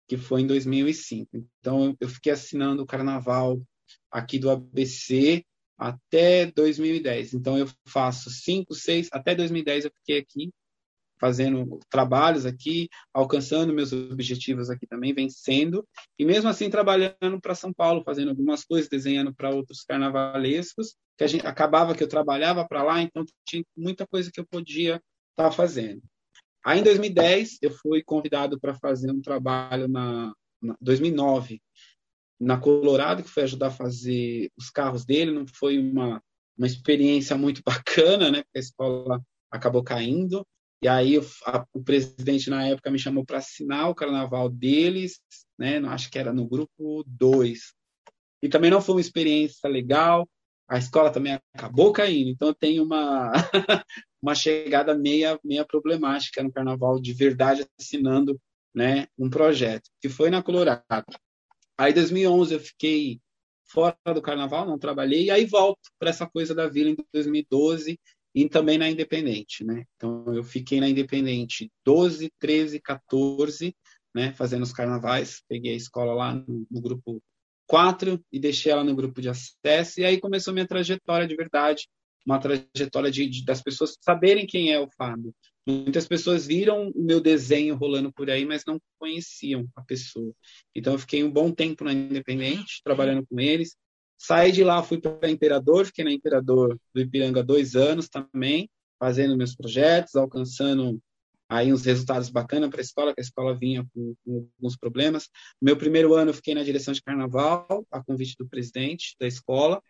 que foi em dois mil e cinco. Então, eu fiquei assinando o carnaval aqui do A B C até dois mil e dez. Então, eu faço cinco, seis... Até dois mil e dez eu fiquei aqui, fazendo trabalhos aqui, alcançando meus objetivos aqui também, vencendo. E mesmo assim, trabalhando para São Paulo, fazendo algumas coisas, desenhando para outros carnavalescos, que a gente, acabava que eu trabalhava para lá, então tinha muita coisa que eu podia estar tá fazendo. Aí, em dois mil e dez, eu fui convidado para fazer um trabalho na, na dois mil e nove. na Colorado, que foi ajudar a fazer os carros dele. Não foi uma, uma experiência muito bacana, né? Porque a escola acabou caindo. E aí eu, a, o presidente, na época, me chamou para assinar o carnaval deles, né? Acho que era no grupo dois. E também não foi uma experiência legal. A escola também acabou caindo. Então, eu tenho uma, uma chegada meia, meia problemática no carnaval, de verdade, assinando, né, um projeto, que foi na Colorado. Aí, em dois mil e onze, eu fiquei fora do carnaval, não trabalhei, e aí volto para essa coisa da Vila em dois mil e doze e também na Independente, né? Então, eu fiquei na Independente doze, treze, quatorze, né, fazendo os carnavais. Peguei a escola lá no, no grupo quatro e deixei ela no grupo de acesso, e aí começou minha trajetória de verdade, uma trajetória de, de, das pessoas saberem quem é o Fábio. Muitas pessoas viram o meu desenho rolando por aí, mas não conheciam a pessoa. Então, eu fiquei um bom tempo na Independente, trabalhando com eles. Saí de lá, fui para Imperador, fiquei na Imperador do Ipiranga dois anos também, fazendo meus projetos, alcançando aí uns resultados bacanas para a escola, que a escola vinha com, com alguns problemas. No meu primeiro ano, eu fiquei na direção de carnaval, a convite do presidente da escola.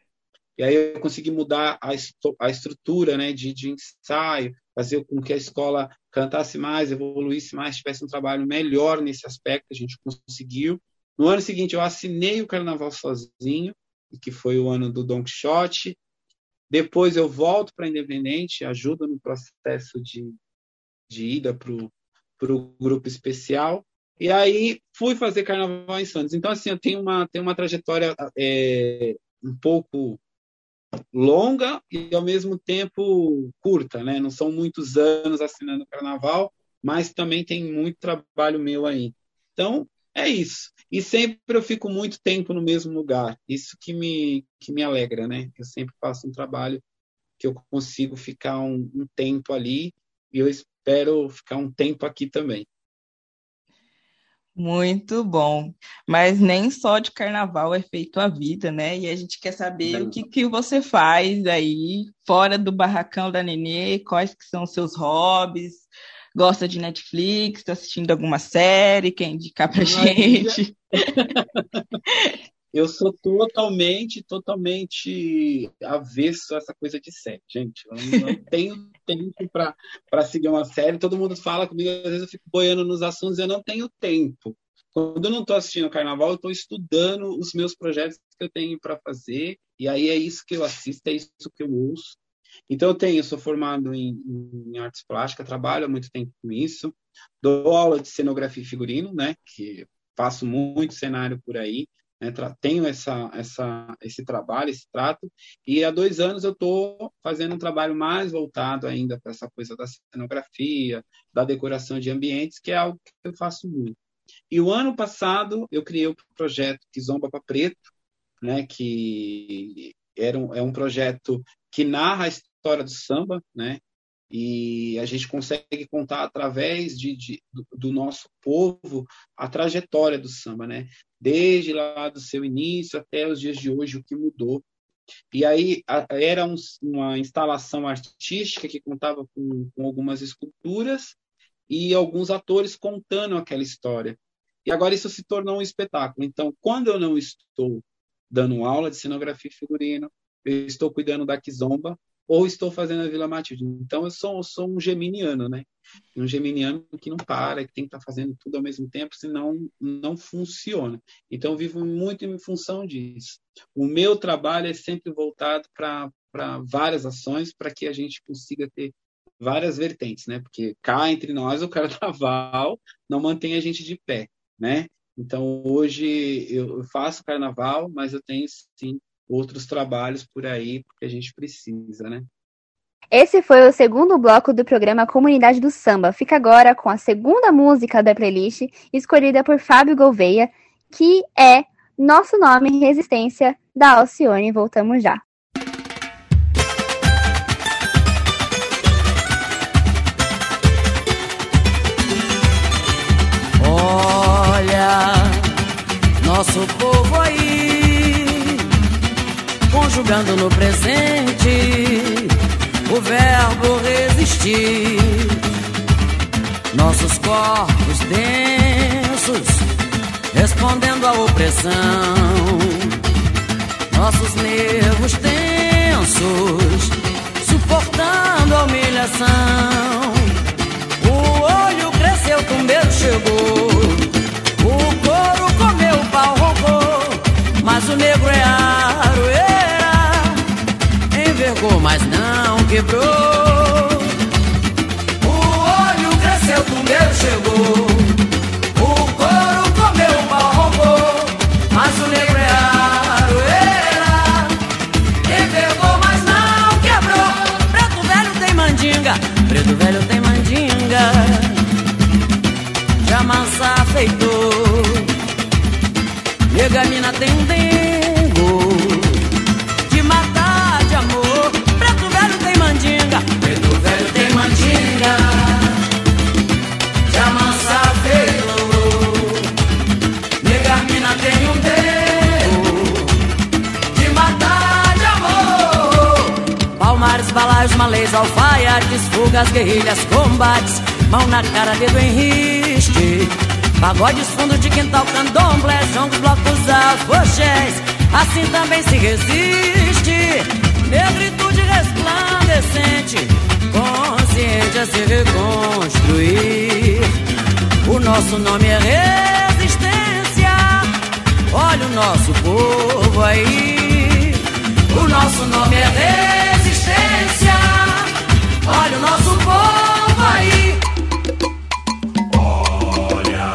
E aí eu consegui mudar a, estu- a estrutura, né, de, de ensaio, fazer com que a escola cantasse mais, evoluísse mais, tivesse um trabalho melhor nesse aspecto. A gente conseguiu. No ano seguinte, eu assinei o carnaval sozinho, que foi o ano do Don Quixote. Depois eu volto para a Independente, ajudo no processo de, de ida para o grupo especial. E aí fui fazer carnaval em Santos. Então, assim, eu tenho uma, tenho uma trajetória é, um pouco... longa e, ao mesmo tempo, curta, né? Não são muitos anos assinando carnaval, mas também tem muito trabalho meu aí. Então, é isso. E sempre eu fico muito tempo no mesmo lugar. Isso que me, que me alegra, né? Eu sempre faço um trabalho que eu consigo ficar um, um tempo ali, e eu espero ficar um tempo aqui também. Muito bom, mas nem só de carnaval é feito a vida, né? E a gente quer saber Não. o que, que você faz aí, fora do barracão da Nenê, quais que são os seus hobbies, gosta de Netflix, está assistindo alguma série, quer indicar pra gente? Eu sou totalmente, totalmente avesso a essa coisa de série, gente. Eu não tenho tempo para seguir uma série. Todo mundo fala comigo, às vezes eu fico boiando nos assuntos, eu não tenho tempo. Quando eu não estou assistindo carnaval, eu estou estudando os meus projetos que eu tenho para fazer, e aí é isso que eu assisto, é isso que eu ouço. Então, eu tenho, eu sou formado em, em artes plásticas, trabalho há muito tempo com isso, dou aula de cenografia e figurino, né, que faço muito cenário por aí. Né, tenho essa, essa, esse trabalho, esse trato, e há dois anos eu estou fazendo um trabalho mais voltado ainda para essa coisa da cenografia, da decoração de ambientes, que é algo que eu faço muito. E o ano passado eu criei o projeto Kizomba pra Preto, né, que era um, é um projeto que narra a história do samba, né, e a gente consegue contar através de, de, do, do nosso povo a trajetória do samba, né? Desde lá do seu início até os dias de hoje, o que mudou. E aí a, era um, uma instalação artística que contava com, com algumas esculturas e alguns atores contando aquela história. E agora isso se tornou um espetáculo. Então, quando eu não estou dando aula de cenografia e figurino, eu estou cuidando da Kizomba, ou estou fazendo a Vila Matilde. Então, eu sou, eu sou um geminiano, né? Um geminiano que não para, que tem que estar fazendo tudo ao mesmo tempo, senão não funciona. Então, eu vivo muito em função disso. O meu trabalho é sempre voltado para várias ações, para que a gente consiga ter várias vertentes, né? Porque cá entre nós, o carnaval não mantém a gente de pé, né? Então, hoje eu faço carnaval, mas eu tenho, sim, outros trabalhos por aí, porque a gente precisa, né? Esse foi o segundo bloco do programa Comunidade do Samba. Fica agora com a segunda música da playlist, escolhida por Fábio Gouveia, que é Nosso Nome Resistência, da Alcione. Voltamos já. Olha, nosso povo aí, conjugando no presente o verbo resistir. Nossos corpos densos respondendo à opressão. Nossos nervos tensos, suportando a humilhação. O olho cresceu, o medo chegou. O couro comeu, o pau roncou. Mas o negro é aroeira, envergou, mas não quebrou. O medo chegou, o couro comeu, o pau roncou, mas o negro é aroeira, e pegou, mas não quebrou. Preto velho tem mandinga, preto velho tem mandinga, de amansar feitou. Nega mina tem um dengo, de matar de amor. Preto velho tem mandinga, preto velho tem mandinga. Balaios, malês, alfaiates, fugas, guerrilhas, combates, mão na cara, dedo em riste, pagodes, fundo de quintal, candomblé, jongos, blocos, afoxés, assim também se resiste. Negritude resplandecente, consciente a se reconstruir. O nosso nome é resistência, olha o nosso povo aí. O nosso nome é resistência, olha o nosso povo aí. Olha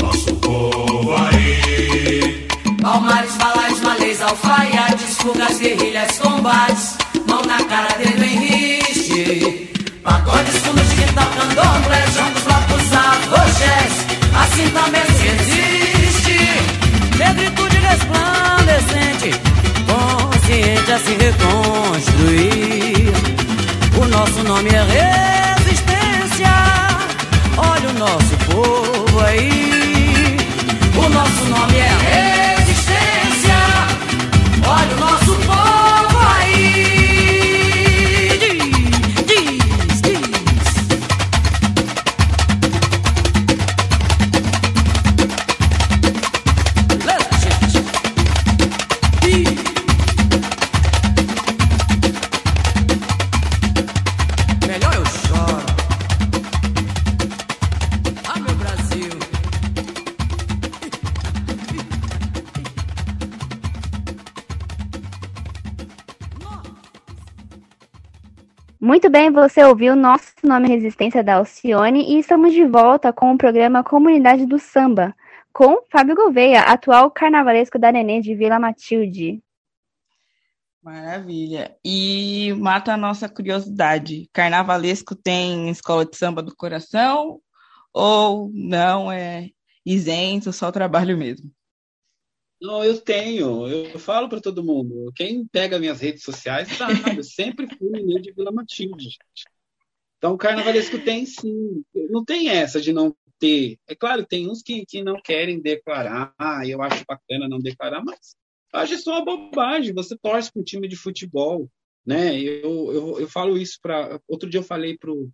nosso povo aí. Palmares, balais, malês, alfaiates, fugas, guerrilhas, combates, mão na cara, dedo em riste, pagodes, fundos de quintal, candomblé, jogos, blocos, arrochés, assim também se existe. Negritude resplandecente, consciente a se reconstruir. O nosso nome é resistência, olha o nosso povo aí. O nosso nome é resistência, olha o nosso povo aí. Diz, diz, diz. Leva, gente. Diz. Muito bem, você ouviu Nosso Nome Resistência da Alcione e estamos de volta com o programa Comunidade do Samba, com Fábio Gouveia, atual carnavalesco da Nenê de Vila Matilde. Maravilha. E mata a nossa curiosidade, carnavalesco tem escola de samba do coração ou não é isento, só trabalho mesmo? Não, eu tenho, eu falo para todo mundo, quem pega minhas redes sociais sabe, eu sempre fui Nenê de Vila Matilde, gente. Então o carnavalesco tem sim, não tem essa de não ter, é claro, tem uns que, que não querem declarar, ah, eu acho bacana não declarar, mas acho só uma bobagem, você torce para um time de futebol, né, eu, eu, eu falo isso para, outro dia eu falei pro,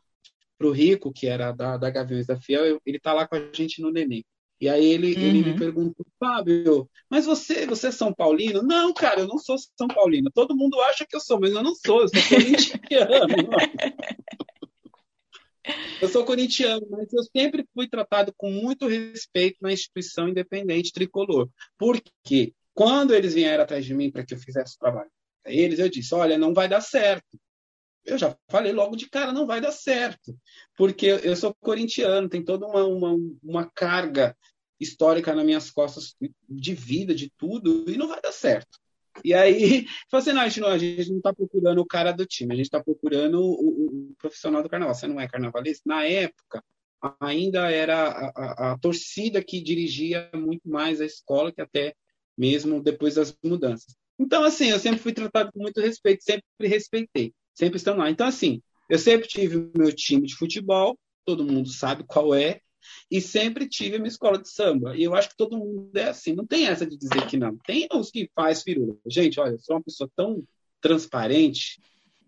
pro Rico, que era da, da Gaviões da Fiel, eu, ele tá lá com a gente no Nenê. E aí ele, uhum. ele me perguntou, Fábio, mas você, você é São Paulino? Não, cara, eu não sou São Paulino. Todo mundo acha que eu sou, mas eu não sou. Eu sou corintiano. Eu sou corintiano, mas eu sempre fui tratado com muito respeito na instituição independente tricolor. Porque quando eles vieram atrás de mim para que eu fizesse o trabalho para eles, eu disse, olha, não vai dar certo. Eu já falei logo de cara, não vai dar certo, porque eu sou corintiano, tem toda uma, uma, uma carga histórica nas minhas costas de vida, de tudo, e não vai dar certo. E aí, falei assim, não, a gente não, a gente não está procurando o cara do time, a gente está procurando o, o profissional do carnaval. Você não é carnavalista? Na época, ainda era a, a, a torcida que dirigia muito mais a escola, que até mesmo depois das mudanças. Então, assim, eu sempre fui tratado com muito respeito, sempre respeitei. Sempre estão lá. Então, assim, eu sempre tive o meu time de futebol, todo mundo sabe qual é, e sempre tive a minha escola de samba. E eu acho que todo mundo é assim, não tem essa de dizer que não. Tem os que faz firula. Gente, olha, eu sou uma pessoa tão transparente,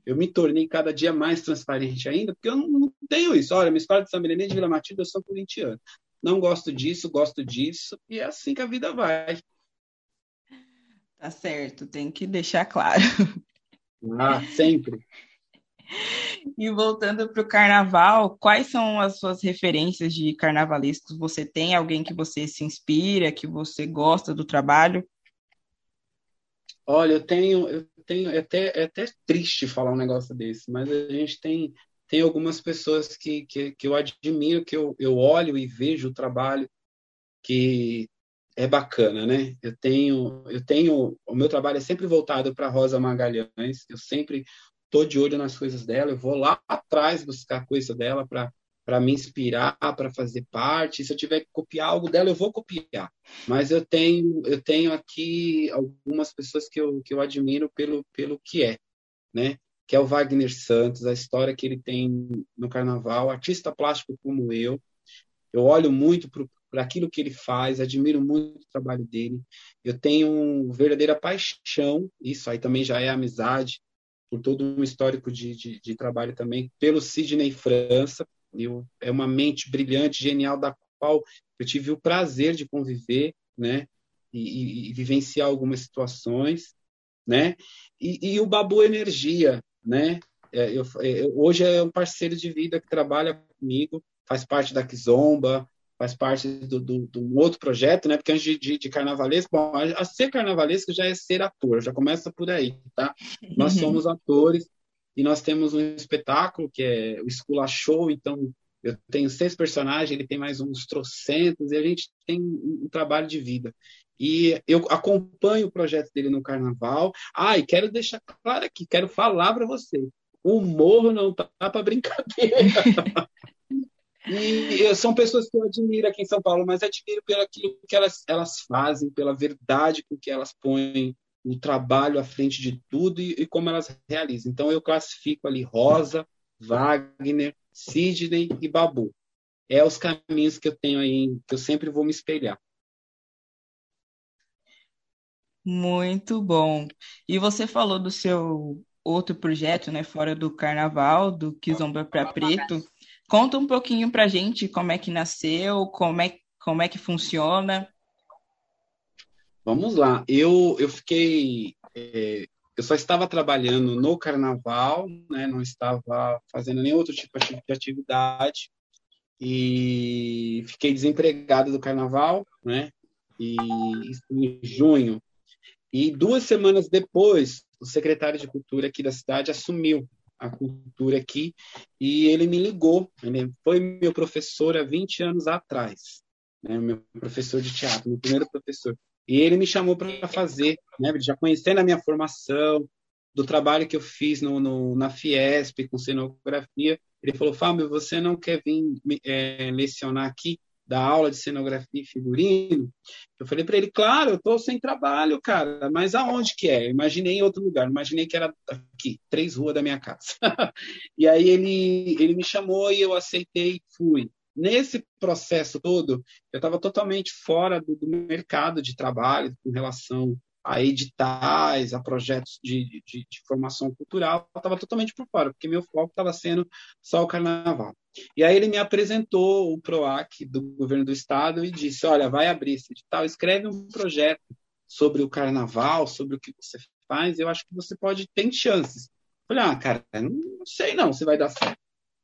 eu me tornei cada dia mais transparente ainda, porque eu não, não tenho isso. Olha, minha escola de samba, Nenê de Vila Matilde, eu sou corintiano. não gosto disso, gosto disso, e é assim que a vida vai. Tá certo, tem que deixar claro. Ah, sempre. E voltando para o carnaval, quais são as suas referências de carnavalescos? Você tem alguém que você se inspira, que você gosta do trabalho? Olha, eu tenho, eu tenho é até, é até triste falar um negócio desse, mas a gente tem, tem algumas pessoas que, que, que eu admiro, que eu, eu olho e vejo o trabalho, que é bacana, né? Eu tenho, eu tenho, o meu trabalho é sempre voltado para Rosa Magalhães, eu sempre... estou de olho nas coisas dela, eu vou lá atrás buscar coisa dela para me inspirar, para fazer parte. Se eu tiver que copiar algo dela, eu vou copiar. Mas eu tenho, eu tenho aqui algumas pessoas que eu, que eu admiro pelo, pelo que é, né? Que é o Wagner Santos, a história que ele tem no carnaval, artista plástico como eu. Eu olho muito para aquilo que ele faz, admiro muito o trabalho dele. Eu tenho verdadeira paixão, isso aí também já é amizade, por todo um histórico de, de, de trabalho também, pelo Sidney França. Eu, é uma mente brilhante, genial, da qual eu tive o prazer de conviver, né? E, e, e vivenciar algumas situações, né? E, e o Babu Energia, né? É, eu, eu, hoje é um parceiro de vida que trabalha comigo, faz parte da Kizomba, faz parte do, do, do outro projeto, né? Porque antes de, de carnavalesco, bom, a, a ser carnavalesco já é ser ator, já começa por aí, tá? Nós somos atores e nós temos um espetáculo que é o Escola Show, então eu tenho seis personagens, ele tem mais uns trocentos, e a gente tem um, um trabalho de vida. E eu acompanho o projeto dele no carnaval. Ah, e quero deixar claro aqui, quero falar para você, o morro não tá para brincadeira. E eu, são pessoas que eu admiro aqui em São Paulo, mas admiro pelo aquilo que elas, elas fazem, pela verdade com que elas põem o trabalho à frente de tudo e, e como elas realizam. Então, eu classifico ali Rosa, Wagner, Sidney e Babu. É os caminhos que eu tenho aí, que eu sempre vou me espelhar. Muito bom. E você falou do seu outro projeto, né, fora do carnaval, do Kizomba pra Preto. Conta um pouquinho pra gente como é que nasceu, como é, como é que funciona. Vamos lá. Eu, eu fiquei... É, eu só estava trabalhando no carnaval, né? Não estava fazendo nenhum outro tipo de atividade. E fiquei desempregado do carnaval, né? E, em junho. E duas semanas depois, o secretário de Cultura aqui da cidade assumiu a cultura aqui, e ele me ligou, ele foi meu professor há vinte anos atrás, né, meu professor de teatro, meu primeiro professor, e ele me chamou para fazer, né, já conhecendo a minha formação, do trabalho que eu fiz no, no, na Fiesp, com cenografia. Ele falou: Fábio, você não quer vir é, lecionar aqui, dar aula de cenografia e figurino? Eu falei para ele: claro, eu estou sem trabalho, cara, mas aonde que é? Eu imaginei em outro lugar, imaginei que era aqui, três ruas da minha casa. E aí ele, ele me chamou e eu aceitei e fui. Nesse processo todo, eu estava totalmente fora do, do mercado de trabalho com relação a editais, a projetos de, de, de formação cultural, eu estava totalmente por fora, porque meu foco estava sendo só o carnaval. E aí ele me apresentou o PROAC do governo do estado e disse: olha, vai abrir esse edital, escreve um projeto sobre o carnaval, sobre o que você faz, eu acho que você pode ter chances. Eu falei: ah, cara, não sei não se vai dar certo.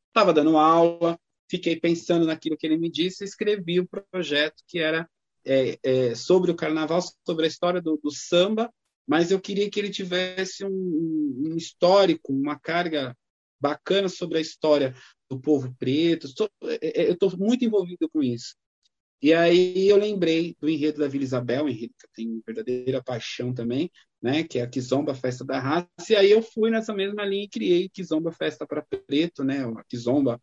Estava dando aula, fiquei pensando naquilo que ele me disse, escrevi o projeto que era É, é, sobre o carnaval, sobre a história do, do samba, mas eu queria que ele tivesse um, um histórico, uma carga bacana sobre a história do povo preto. So, é, eu estou muito envolvido com isso. E aí eu lembrei do enredo da Vila Isabel, um enredo que eu tenho verdadeira paixão também, né, que é a Kizomba Festa da Raça, e aí eu fui nessa mesma linha e criei Kizomba Festa para Preto, né, a Kizomba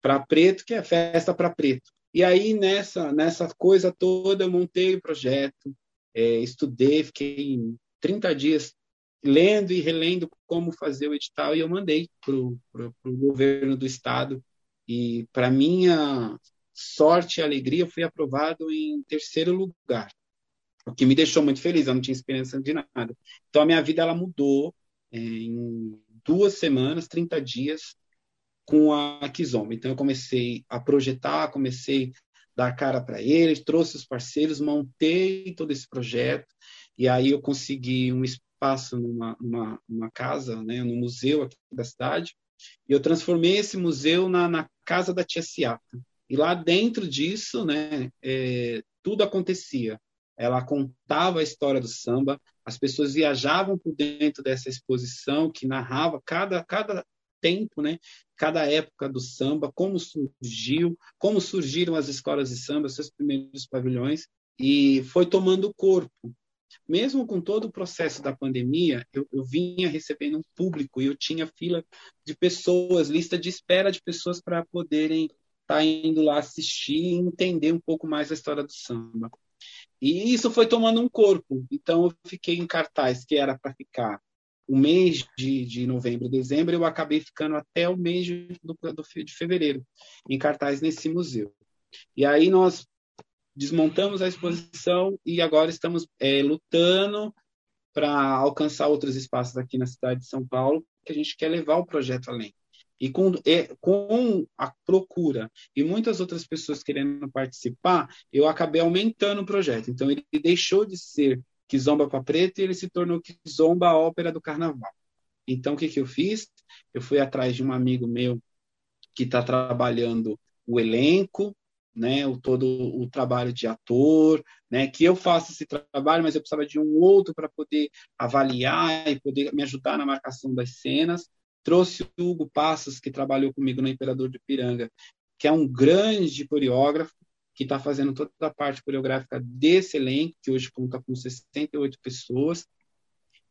para Preto, que é Festa para Preto. E aí, nessa, nessa coisa toda, eu montei o projeto, é, estudei, fiquei trinta dias lendo e relendo como fazer o edital, e eu mandei para o governo do estado. E, para minha sorte e alegria, fui aprovado em terceiro lugar, o que me deixou muito feliz, eu não tinha experiência de nada. Então, a minha vida ela mudou é, em duas semanas, trinta dias, com a Kizomba. Então, eu comecei a projetar, comecei dar a cara para ele, trouxe os parceiros, montei todo esse projeto, e aí eu consegui um espaço numa, numa, numa casa, né, num museu aqui da cidade, e eu transformei esse museu na, na casa da tia Ciata. E lá dentro disso, né, é, tudo acontecia. Ela contava a história do samba, as pessoas viajavam por dentro dessa exposição que narrava cada, cada tempo, né? Cada época do samba, como surgiu, como surgiram as escolas de samba, seus primeiros pavilhões, e foi tomando corpo. Mesmo com todo o processo da pandemia, eu, eu vinha recebendo um público e eu tinha fila de pessoas, lista de espera de pessoas para poderem estar tá indo lá assistir e entender um pouco mais a história do samba. E isso foi tomando um corpo. Então, eu fiquei em cartaz, que era para ficar o mês de, de novembro e dezembro, eu acabei ficando até o mês de, do, do, de fevereiro, em cartaz nesse museu. E aí nós desmontamos a exposição e agora estamos é, lutando para alcançar outros espaços aqui na cidade de São Paulo, que a gente quer levar o projeto além. E com, é, com a procura e muitas outras pessoas querendo participar, eu acabei aumentando o projeto. Então, ele deixou de ser Kizomba pra Preto e ele se tornou Kizomba, a ópera do carnaval. Então, o que, que eu fiz? Eu fui atrás de um amigo meu que está trabalhando o elenco, né, o, todo o trabalho de ator, né, que eu faço esse trabalho, mas eu precisava de um outro para poder avaliar e poder me ajudar na marcação das cenas. Trouxe o Hugo Passos, que trabalhou comigo no Imperador do Ipiranga, que é um grande coreógrafo, que está fazendo toda a parte coreográfica desse elenco, que hoje conta com sessenta e oito pessoas.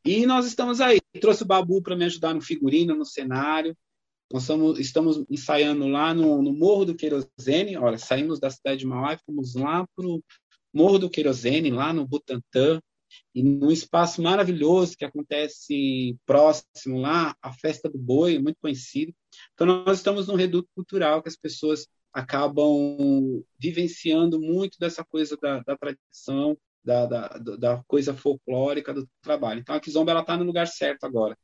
E nós estamos aí. Trouxe o Babu para me ajudar no figurino, no cenário. Nós estamos, estamos ensaiando lá no, no Morro do Querosene. Olha, saímos da cidade de Mauá e fomos lá para o Morro do Querosene, lá no Butantã. E num espaço maravilhoso que acontece próximo lá, a Festa do Boi, muito conhecida. Então, nós estamos num reduto cultural que as pessoas acabam vivenciando muito dessa coisa da, da tradição, da, da, da coisa folclórica do trabalho. Então, a Kizomba está no lugar certo agora.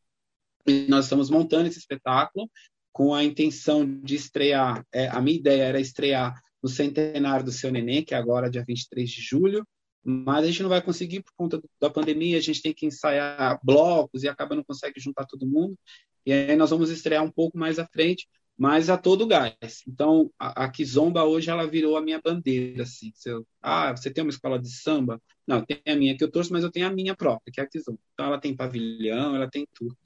E nós estamos montando esse espetáculo com a intenção de estrear. É, a minha ideia era estrear no centenário do Seu Nenê, que é agora dia vinte e três de julho, mas a gente não vai conseguir por conta da pandemia, a gente tem que ensaiar blocos e acaba não consegue juntar todo mundo, e aí nós vamos estrear um pouco mais à frente, mas a todo gás. Então, a, a Kizomba hoje, ela virou a minha bandeira, assim, eu, ah, você tem uma escola de samba? Não, tem a minha que eu torço, mas eu tenho a minha própria, que é a Kizomba. Então, ela tem pavilhão, ela tem tudo.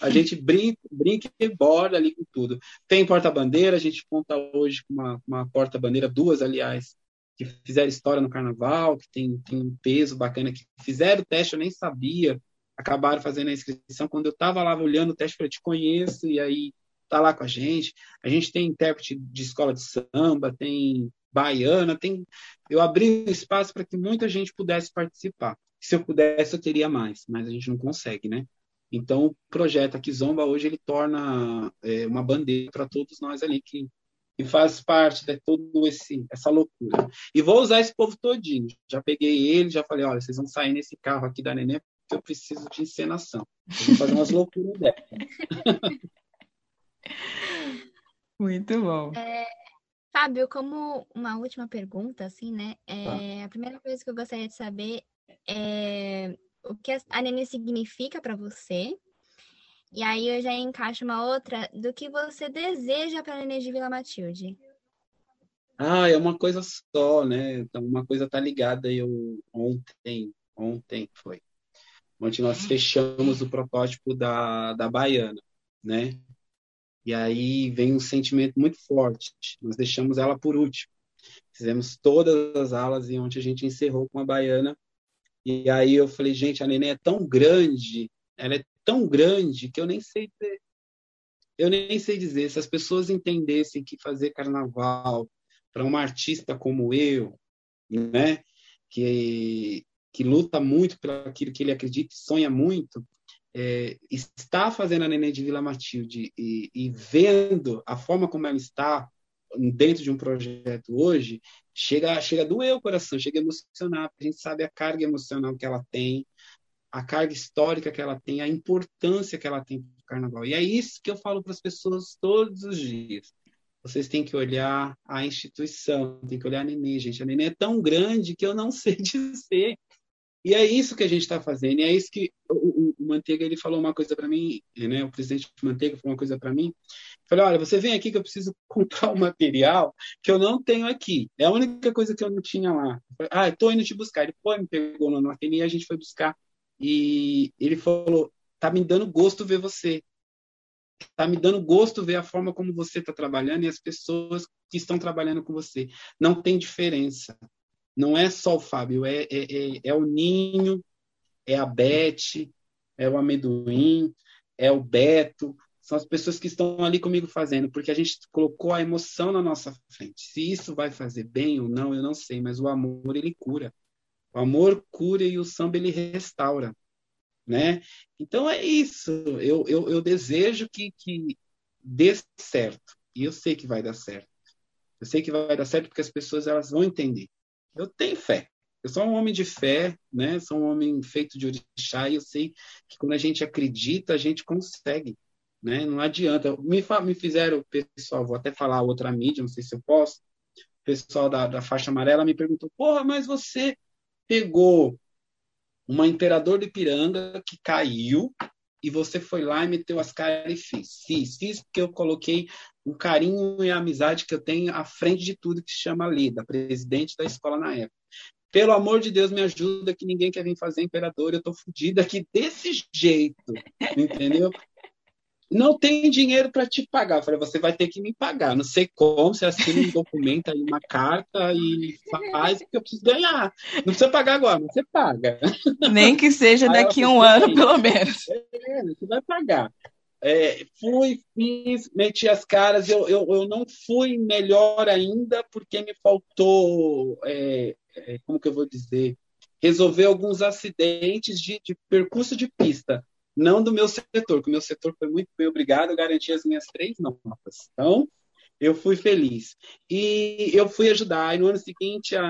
A gente brinca, brinca e borda ali com tudo. Tem porta-bandeira, a gente conta hoje com uma, uma porta-bandeira, duas, aliás, que fizeram história no carnaval, que tem, tem um peso bacana, que fizeram o teste, eu nem sabia, acabaram fazendo a inscrição. Quando eu estava lá olhando o teste, eu falei, te conheço, e aí tá lá com a gente. A gente tem intérprete de escola de samba, tem baiana, tem... Eu abri um espaço para que muita gente pudesse participar. Se eu pudesse, eu teria mais, mas a gente não consegue, né? Então, o projeto Kizomba hoje, ele torna é, uma bandeira para todos nós ali que... e faz parte de toda essa loucura. E vou usar esse povo todinho. Já peguei ele, já falei, olha, vocês vão sair nesse carro aqui da Nenê porque eu preciso de encenação. Vou fazer umas loucuras dela. Muito bom. É, Fábio, como uma última pergunta, assim, né? É, ah. A primeira coisa que eu gostaria de saber é o que a Nenê significa para você. E aí eu já encaixo uma outra do que você deseja para a Nenê de Vila Matilde. Ah, é uma coisa só, né? Então, uma coisa tá ligada. Eu ontem, ontem foi. Ontem nós fechamos o protótipo da, da Baiana, né? E aí vem um sentimento muito forte. Nós deixamos ela por último. Fizemos todas as alas e ontem a gente encerrou com a Baiana. E aí eu falei, gente, a Nenê é tão grande, ela é tão grande que eu nem sei dizer. Eu nem sei dizer. Se as pessoas entendessem que fazer carnaval para uma artista como eu, né, que, que luta muito por aquilo que ele acredita e sonha muito, é, está fazendo a Nenê de Vila Matilde e, e vendo a forma como ela está dentro de um projeto hoje, chega, chega a doer o coração, chega a emocionar. A gente sabe a carga emocional que ela tem, a carga histórica que ela tem, a importância que ela tem para o carnaval. E é isso que eu falo para as pessoas todos os dias. Vocês têm que olhar a instituição, têm que olhar a Nenê, gente. A Nenê é tão grande que eu não sei dizer. E é isso que a gente está fazendo. E é isso que o, o, o Manteiga, ele falou uma coisa para mim, né? O presidente Manteiga falou uma coisa para mim. Eu falei, olha, você vem aqui que eu preciso comprar um material que eu não tenho aqui. É a única coisa que eu não tinha lá. Eu falei, ah, estou indo te buscar. Ele foi, me pegou no ateliê, a gente foi buscar. E ele falou, tá me dando gosto ver você. Tá me dando gosto ver a forma como você está trabalhando e as pessoas que estão trabalhando com você. Não tem diferença. Não é só o Fábio, é, é, é, é o Ninho, é a Beth, é o Amendoim, é o Beto. São as pessoas que estão ali comigo fazendo, porque a gente colocou a emoção na nossa frente. Se isso vai fazer bem ou não, eu não sei, mas o amor, ele cura. O amor cura e o samba, ele restaura. Né? Então é isso. Eu, eu, eu desejo que, que dê certo. E eu sei que vai dar certo. Eu sei que vai dar certo porque as pessoas, elas vão entender. Eu tenho fé. Eu sou um homem de fé, né? Sou um homem feito de orixá e eu sei que quando a gente acredita, a gente consegue, né? Não adianta. Me, fa... Me fizeram, pessoal, vou até falar outra mídia, não sei se eu posso. O pessoal da, da faixa amarela me perguntou, porra, mas você pegou uma Imperador do Ipiranga que caiu e você foi lá e meteu as caras e fez. Fiz, fiz porque eu coloquei um carinho e a amizade que eu tenho à frente de tudo, que se chama Lida, presidente da escola na época. Pelo amor de Deus, me ajuda, que ninguém quer vir fazer Imperador, eu tô fodida aqui desse jeito, entendeu? Não tem dinheiro para te pagar. Eu falei, você vai ter que me pagar. Não sei como, você assina um documento aí, uma carta e faz, porque eu preciso ganhar. Não precisa pagar agora, mas você paga. Nem que seja daqui um ano, aí, pelo menos. É, você vai pagar. É, fui, fiz, meti as caras. Eu, eu, eu não fui melhor ainda porque me faltou, é, é, como que eu vou dizer, resolver alguns acidentes de, de percurso de pista. Não do meu setor, que o meu setor foi muito bem, obrigado, eu garanti as minhas três notas. Então, eu fui feliz. E eu fui ajudar, e no ano seguinte a,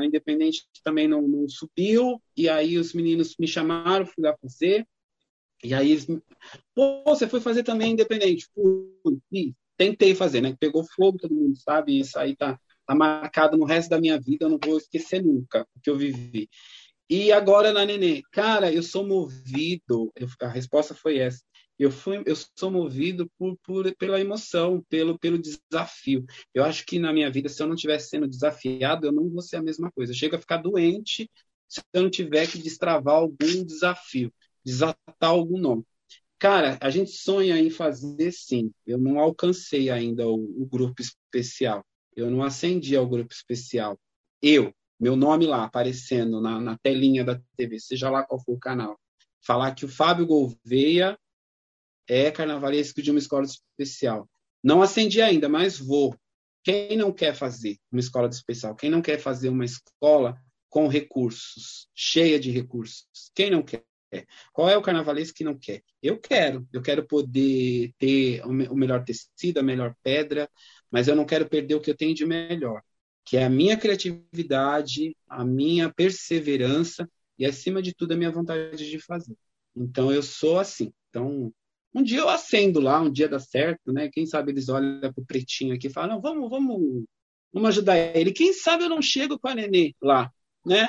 a Independente também não, não subiu, e aí os meninos me chamaram, fui lá fazer, e aí eles me... Pô, você foi fazer também Independente? Fui, e tentei fazer, né? Pegou fogo, todo mundo sabe, isso aí tá, tá marcado no resto da minha vida, eu não vou esquecer nunca o que eu vivi. E agora na Nenê, cara, eu sou movido, eu, a resposta foi essa, eu, fui, eu sou movido por, por, pela emoção, pelo, pelo desafio. Eu acho que na minha vida, se eu não estivesse sendo desafiado, eu não vou ser a mesma coisa. Eu chego a ficar doente se eu não tiver que destravar algum desafio, desatar algum nó. Cara, a gente sonha em fazer sim, eu não alcancei ainda o, o grupo especial, eu não ascendi ao grupo especial, eu. Meu nome lá, aparecendo na, na telinha da T V, seja lá qual for o canal. Falar que o Fábio Gouveia é carnavalesco de uma escola especial. Não acendi ainda, mas vou. Quem não quer fazer uma escola especial? Quem não quer fazer uma escola com recursos, cheia de recursos? Quem não quer? Qual é o carnavalesco que não quer? Eu quero. Eu quero poder ter o melhor tecido, a melhor pedra, mas eu não quero perder o que eu tenho de melhor, que é a minha criatividade, a minha perseverança e, acima de tudo, a minha vontade de fazer. Então, eu sou assim. Então, um dia eu acendo lá, um dia dá certo, né? Quem sabe eles olham para o pretinho aqui e falam, não, vamos, vamos, vamos ajudar ele. Quem sabe eu não chego com a Nenê lá, né?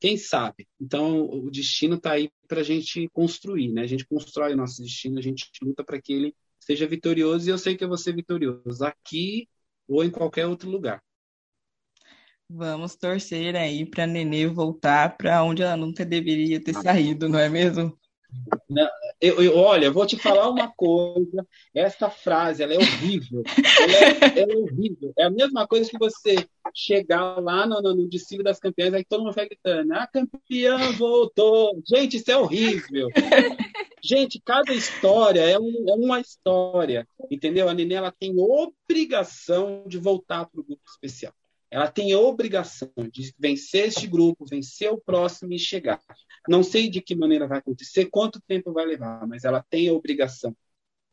Quem sabe? Então, o destino está aí para a gente construir, né? A gente constrói o nosso destino, a gente luta para que ele seja vitorioso e eu sei que eu vou ser vitorioso aqui ou em qualquer outro lugar. Vamos torcer aí para a Nenê voltar para onde ela nunca deveria ter saído, não é mesmo? Não, eu, eu, olha, vou te falar uma coisa. Essa frase, ela é horrível. Ela é, ela é horrível. É a mesma coisa que você chegar lá no, no, no desfile das campeãs, aí todo mundo vai gritando, a campeã voltou. Gente, isso é horrível. Gente, cada história é, um, é uma história, entendeu? A Nenê, ela tem obrigação de voltar para o grupo especial. Ela tem a obrigação de vencer este grupo, vencer o próximo e chegar. Não sei de que maneira vai acontecer, quanto tempo vai levar, mas ela tem a obrigação.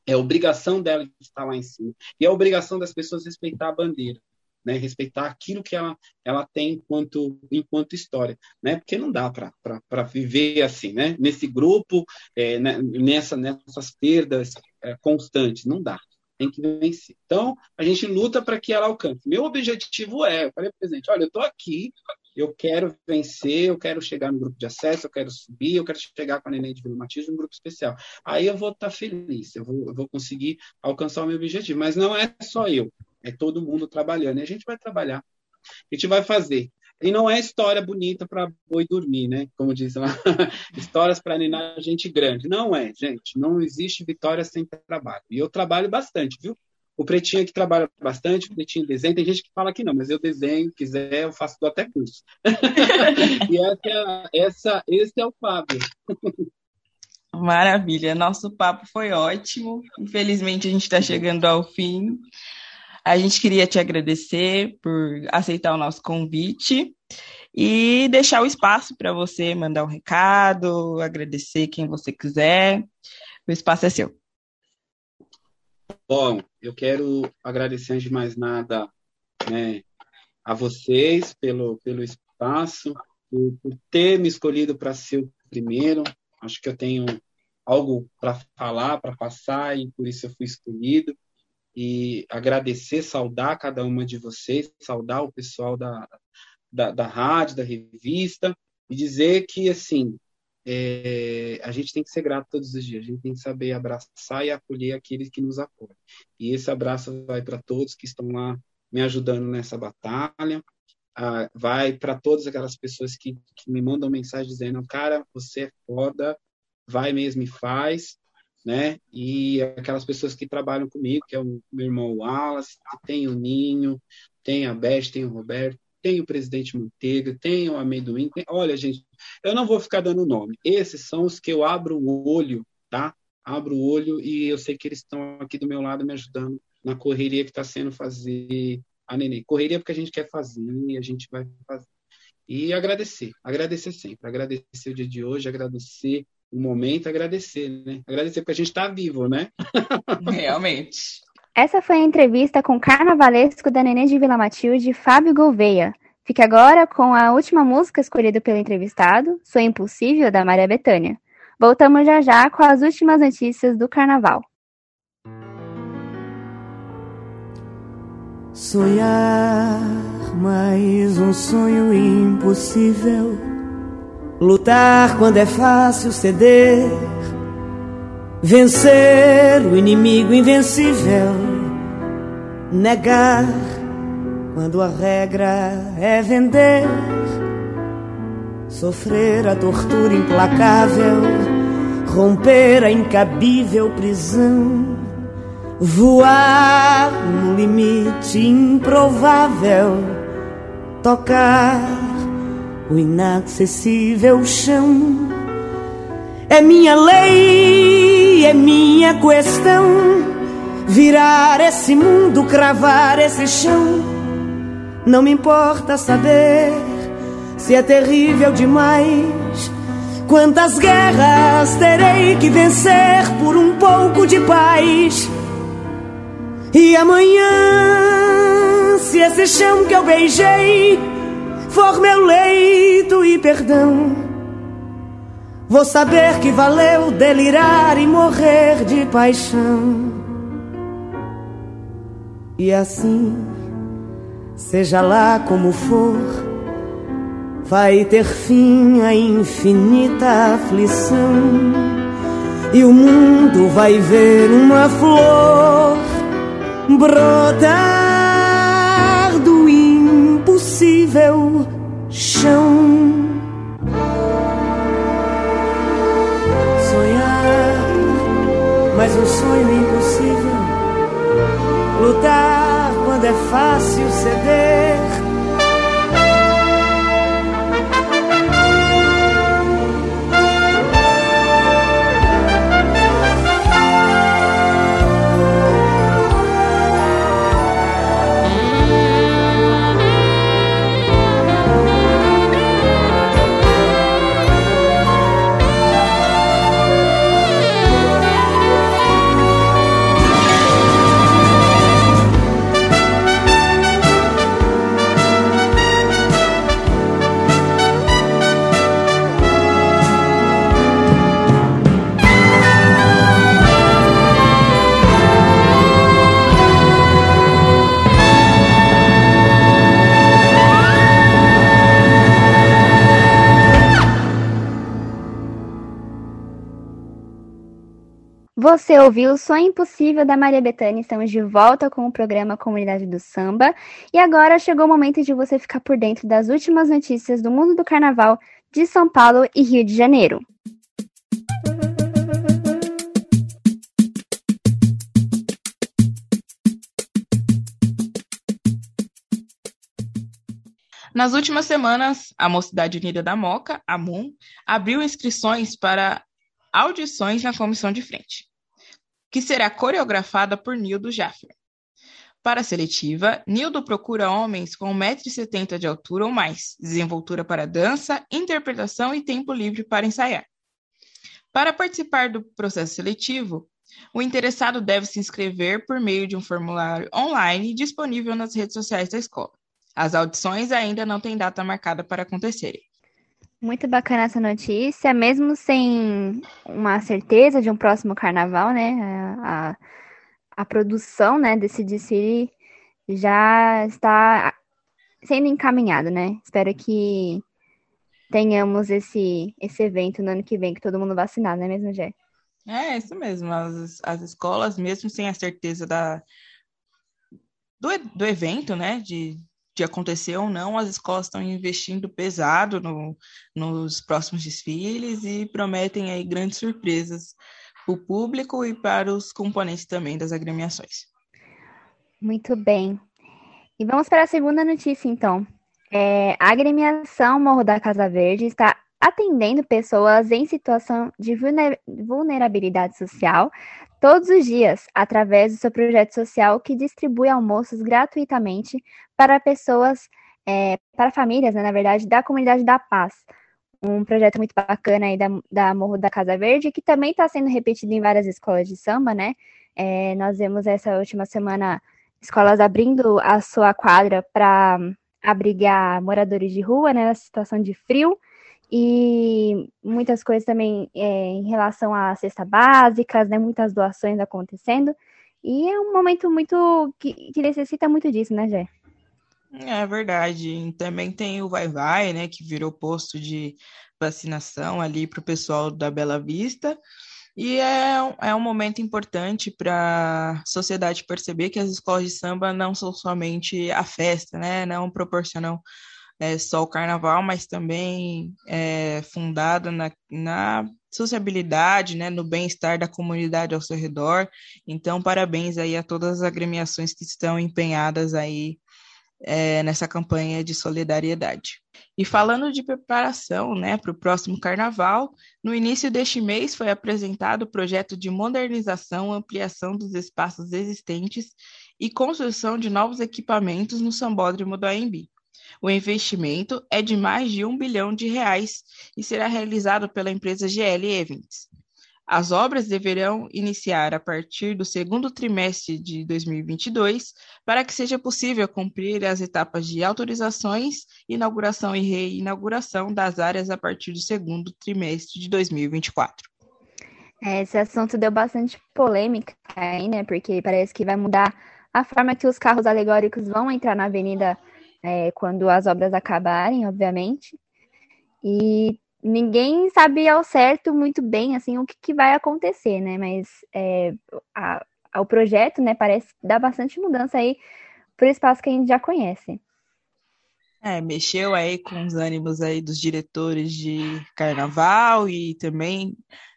É a obrigação dela de estar lá em cima. E é a obrigação das pessoas respeitar a bandeira, né? Respeitar aquilo que ela, ela tem enquanto, enquanto história, né? Porque não dá para viver assim, né? Nesse grupo, é, nessa, nessas perdas é, constantes, não dá. tem que vencer. Então, a gente luta para que ela alcance. Meu objetivo é, eu falei para o presidente, olha, eu estou aqui, eu quero vencer, eu quero chegar no grupo de acesso, eu quero subir, eu quero chegar com a Nenê de Vila Matilde no grupo especial. Aí eu vou estar tá feliz, eu vou, eu vou conseguir alcançar o meu objetivo. Mas não é só eu, é todo mundo trabalhando. E a gente vai trabalhar, a gente vai fazer. E não é história bonita para boi dormir, né? Como diz lá, histórias para ninar gente grande. Não é, gente. Não existe vitória sem trabalho. E eu trabalho bastante, viu? O Pretinho aqui trabalha bastante, o Pretinho desenha. Tem gente que fala que não, mas eu desenho, quiser, eu faço até curso. E essa, essa, esse é o Fábio. Maravilha. Nosso papo foi ótimo. Infelizmente, a gente está chegando ao fim. A gente queria te agradecer por aceitar o nosso convite e deixar o espaço para você mandar um recado, agradecer quem você quiser. O espaço é seu. Bom, eu quero agradecer, antes de mais nada, né, a vocês pelo, pelo espaço, por, por ter me escolhido para ser o primeiro. Acho que eu tenho algo para falar, para passar, e por isso eu fui escolhido. E agradecer, saudar cada uma de vocês, saudar o pessoal da, da, da rádio, da revista, e dizer que, assim, é, a gente tem que ser grato todos os dias, a gente tem que saber abraçar e acolher aqueles que nos apoiam. E esse abraço vai para todos que estão lá me ajudando nessa batalha, ah, vai para todas aquelas pessoas que, que me mandam mensagem dizendo, cara, você é foda, vai mesmo e faz, né? E aquelas pessoas que trabalham comigo, que é o meu irmão Wallace, tem o Ninho, tem a Beth, tem o Roberto, tem o presidente Manteiga, tem o Amendoim, tem... Olha, gente, eu não vou ficar dando nome, esses são os que eu abro o olho, tá? Abro o olho e eu sei que eles estão aqui do meu lado me ajudando na correria que está sendo fazer a Nenê, correria porque a gente quer fazer e a gente vai fazer. E agradecer, agradecer sempre, agradecer o dia de hoje, agradecer o momento, agradecer, né? Agradecer porque a gente está vivo, né? Realmente. Essa foi a entrevista com o carnavalesco da Nenê de Vila Matilde, Fábio Gouveia. Fique agora com a última música escolhida pelo entrevistado, Sou Impossível, da Maria Bethânia. Voltamos já já com as últimas notícias do carnaval. Sonhar mais um sonho impossível, lutar quando é fácil ceder, vencer o inimigo invencível, negar quando a regra é vender, sofrer a tortura implacável, romper a incabível prisão, voar no limite improvável, tocar o inacessível chão. É minha lei, é minha questão, virar esse mundo, cravar esse chão. Não me importa saber se é terrível demais, quantas guerras terei que vencer por um pouco de paz. E amanhã, se esse chão que eu beijei for meu leito e perdão, vou saber que valeu delirar e morrer de paixão. E assim, seja lá como for, vai ter fim a infinita aflição, e o mundo vai ver uma flor brotar impossível chão. Sonhar, mas um sonho impossível, lutar quando é fácil ceder, Você ouviu o Sonho Impossível da Maria Bethânia, estamos de volta com o programa Comunidade do Samba. E agora chegou o momento de você ficar por dentro das últimas notícias do mundo do carnaval de São Paulo e Rio de Janeiro. Nas últimas semanas, a Mocidade Unida da Moca, a M U M, abriu inscrições para audições na comissão de frente, que será coreografada por Nildo Jaffer. Para a seletiva, Nildo procura homens com um metro e setenta de altura ou mais, desenvoltura para dança, interpretação e tempo livre para ensaiar. Para participar do processo seletivo, o interessado deve se inscrever por meio de um formulário online disponível nas redes sociais da escola. As audições ainda não têm data marcada para acontecerem. Muito bacana essa notícia, mesmo sem uma certeza de um próximo carnaval, né? A, a produção, né, desse desfile já está sendo encaminhada, né? Espero que tenhamos esse, esse evento no ano que vem, que todo mundo vacinado, não é mesmo, Jé? É, isso mesmo. As, as escolas, mesmo sem a certeza da, do, do evento, né, de... de acontecer ou não, as escolas estão investindo pesado no, nos próximos desfiles e prometem aí grandes surpresas para o público e para os componentes também das agremiações. Muito bem. E vamos para a segunda notícia, então. É, a agremiação Morro da Casa Verde está atendendo pessoas em situação de vulnerabilidade social todos os dias, através do seu projeto social que distribui almoços gratuitamente para pessoas, é, para famílias, né, na verdade, da Comunidade da Paz. Um projeto muito bacana aí da, da Morro da Casa Verde, que também está sendo repetido em várias escolas de samba, né? É, nós vemos essa última semana escolas abrindo a sua quadra para abrigar moradores de rua, né, na situação de frio. E muitas coisas também é, em relação à cesta básicas, né? Muitas doações acontecendo. E é um momento muito que, que necessita muito disso, né, Jé? É verdade. Também tem o Vai Vai, né? Que virou posto de vacinação ali para o pessoal da Bela Vista. E é, é um momento importante para a sociedade perceber que as escolas de samba não são somente a festa, né? Não proporcionam É só o carnaval, mas também é fundada na, na sociabilidade, né, no bem-estar da comunidade ao seu redor. Então, parabéns aí a todas as agremiações que estão empenhadas aí, é, nessa campanha de solidariedade. E falando de preparação, né, para o próximo carnaval, no início deste mês foi apresentado o projeto de modernização, ampliação dos espaços existentes e construção de novos equipamentos no Sambódromo do Anhembi. O investimento é de mais de um bilhão de reais e será realizado pela empresa G L Events. As obras deverão iniciar a partir do segundo trimestre de dois mil e vinte e dois para que seja possível cumprir as etapas de autorizações, inauguração e reinauguração das áreas a partir do segundo trimestre de dois mil e vinte e quatro. Esse assunto deu bastante polêmica aí, né? Porque parece que vai mudar a forma que os carros alegóricos vão entrar na avenida. É, quando as obras acabarem, obviamente, e ninguém sabe ao certo muito bem, assim, o que, que vai acontecer, né, mas é, a, a, o projeto, né, parece dar bastante mudança aí para o espaço que a gente já conhece. É, mexeu aí com os ânimos aí dos diretores de carnaval e também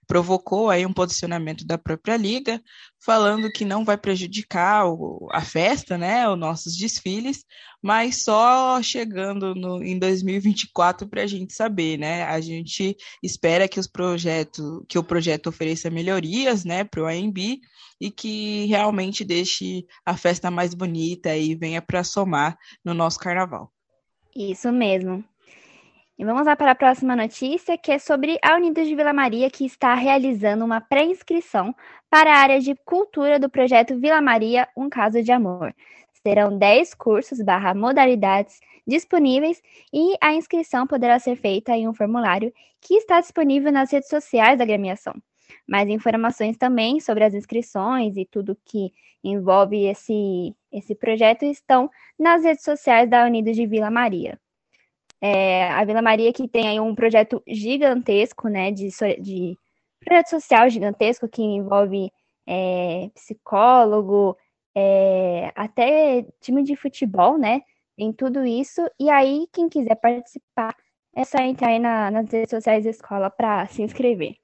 provocou aí um posicionamento da própria liga, falando que não vai prejudicar o, a festa, né, os nossos desfiles, mas só chegando no, em dois mil e vinte e quatro para a gente saber, né, a gente espera que, os projeto, que o projeto ofereça melhorias, né, para o A M B e que realmente deixe a festa mais bonita e venha para somar no nosso carnaval. Isso mesmo. E vamos lá para a próxima notícia, que é sobre a Unidos de Vila Maria, que está realizando uma pré-inscrição para a área de cultura do projeto Vila Maria, Um Caso de Amor. Serão dez cursos barra modalidades disponíveis e a inscrição poderá ser feita em um formulário que está disponível nas redes sociais da agremiação. Mais informações também sobre as inscrições e tudo que envolve esse, esse projeto estão nas redes sociais da Unidos de Vila Maria. É, a Vila Maria, que tem aí um projeto gigantesco, né, de, de projeto social gigantesco que envolve é, psicólogo, é, até time de futebol, né? Tem tudo isso. E aí, quem quiser participar, é só entrar aí na, nas redes sociais da escola para se inscrever.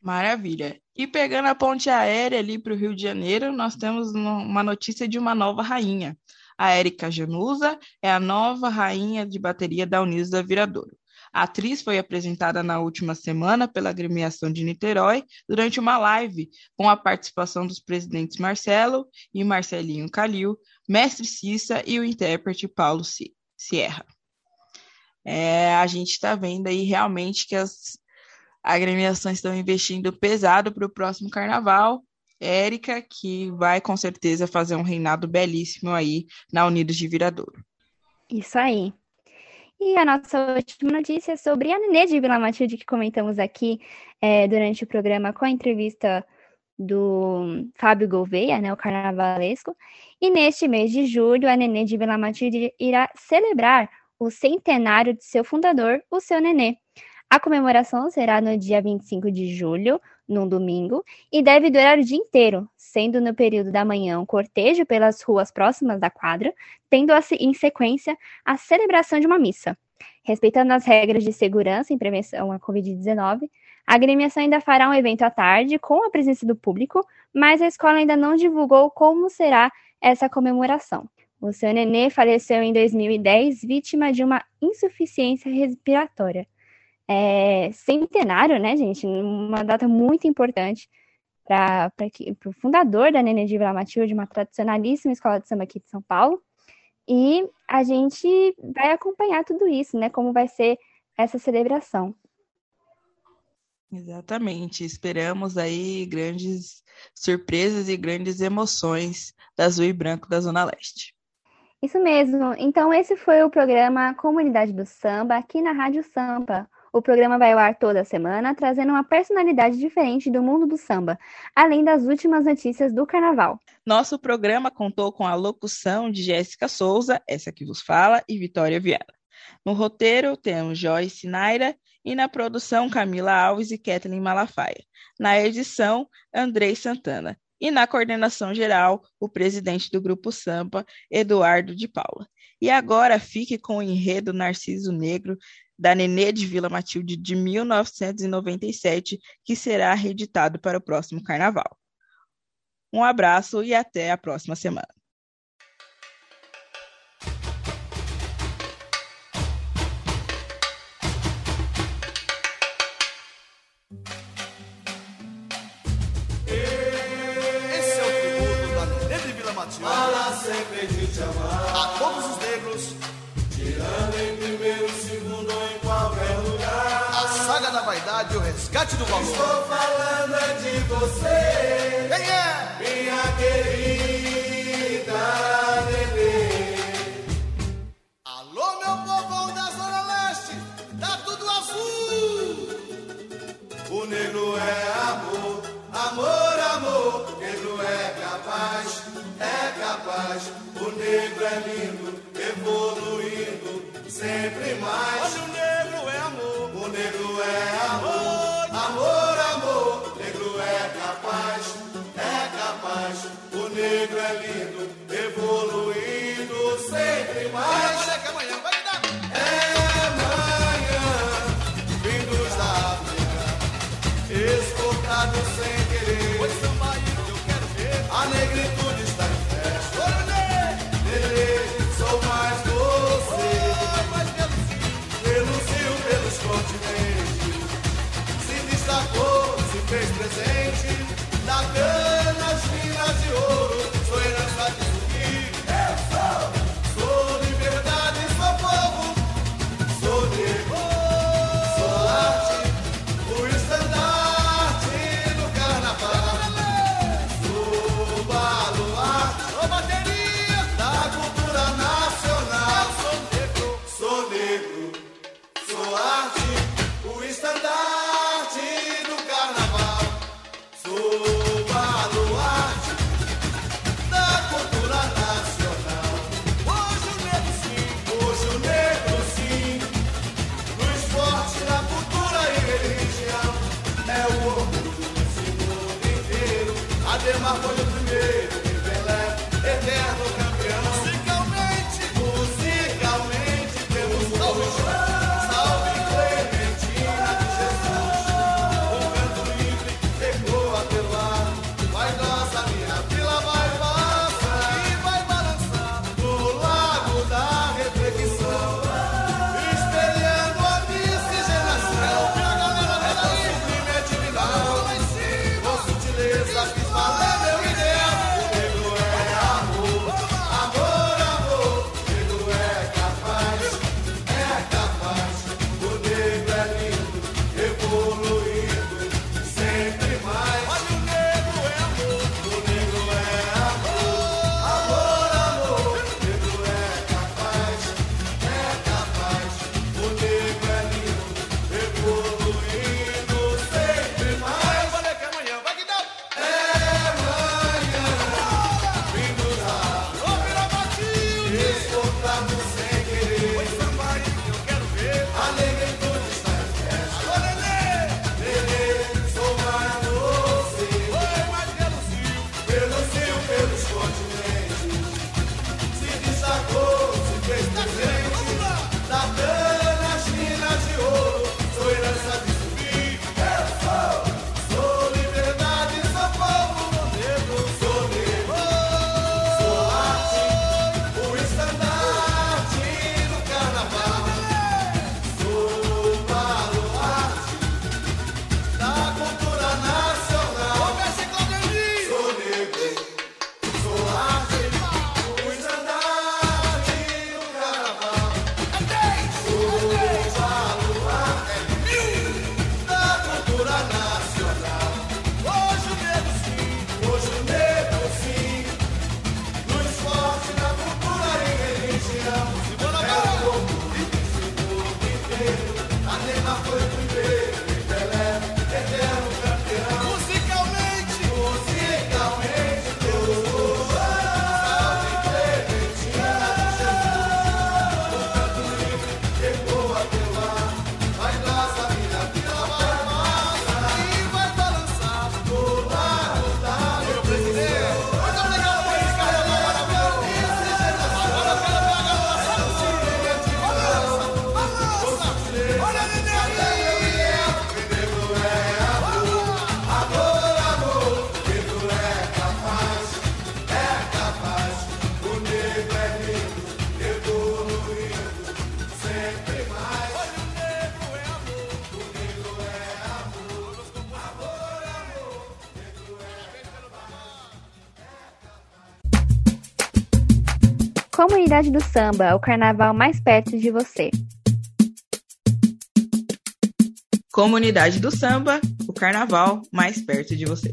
Maravilha. E pegando a ponte aérea ali para o Rio de Janeiro, nós temos uma notícia de uma nova rainha. A Érica Januza é a nova rainha de bateria da Unidos da Viradouro. A atriz foi apresentada na última semana pela agremiação de Niterói durante uma live com a participação dos presidentes Marcelo e Marcelinho Calil, mestre Cissa e o intérprete Paulo Sierra. É, a gente está vendo aí realmente que as agremiações estão investindo pesado para o próximo carnaval. Érica, que vai com certeza fazer um reinado belíssimo aí na Unidos de Viradouro. Isso aí. E a nossa última notícia é sobre a Nenê de Vila Matilde, que comentamos aqui é, durante o programa com a entrevista do Fábio Gouveia, né, o carnavalesco. E neste mês de julho, a Nenê de Vila Matilde irá celebrar o centenário de seu fundador, o seu Nenê. A comemoração será no dia vinte e cinco de julho, num domingo, e deve durar o dia inteiro, sendo no período da manhã um cortejo pelas ruas próximas da quadra, tendo em sequência a celebração de uma missa. Respeitando as regras de segurança em prevenção à covid dezenove, a agremiação ainda fará um evento à tarde com a presença do público, mas a escola ainda não divulgou como será essa comemoração. O seu Nenê faleceu em dois mil e dez, vítima de uma insuficiência respiratória. É, centenário, né, gente? Uma data muito importante para o fundador da Nenê de Vila Matilde, uma tradicionalíssima escola de samba aqui de São Paulo. E a gente vai acompanhar tudo isso, né? Como vai ser essa celebração. Exatamente. Esperamos aí grandes surpresas e grandes emoções da Azul e Branco da Zona Leste. Isso mesmo. Então, esse foi o programa Comunidade do Samba, aqui na Rádio Sampa. O programa vai ao ar toda semana, trazendo uma personalidade diferente do mundo do samba, além das últimas notícias do carnaval. Nosso programa contou com a locução de Jéssica Souza, essa que vos fala, e Vitória Viana. No roteiro temos Joyce Naira e na produção Camila Alves e Kathleen Malafaia. Na edição, Andrei Santana. E na coordenação geral, o presidente do Grupo Sampa, Eduardo de Paula. E agora fique com o enredo Narciso Negro, da Nenê de Vila Matilde de mil novecentos e noventa e sete, que será reeditado para o próximo carnaval. Um abraço e até a próxima semana. Esse é o tributo da Nenê de Vila Matilde. Para sempre te chamar a todos os negros, tirando em primeiro, segundo ou em qualquer lugar. A saga da vaidade e o resgate do valor. Estou falando é de você. Quem é? Minha querida Nenê. Alô, meu povão da Zona Leste, tá tudo azul. O negro é amor, amor, amor. O negro é capaz, é capaz. O negro é lindo, evoluindo sempre mais. Olha, o negro é amor. O negro é amor. Amor, amor. O negro é capaz. É capaz. O negro é lindo, evoluindo sempre mais. Olha, que amanhã vai dar. É manhã. Vindos da África, exportados sem querer. Pois são marido, eu quero ver. A negritude está em festa. Olha, Nenê, sou mais você. Se destacou, se fez presente, da cana, as minas de ouro, sua herança de Comunidade do Samba, o carnaval mais perto de você. Comunidade do Samba, o carnaval mais perto de você.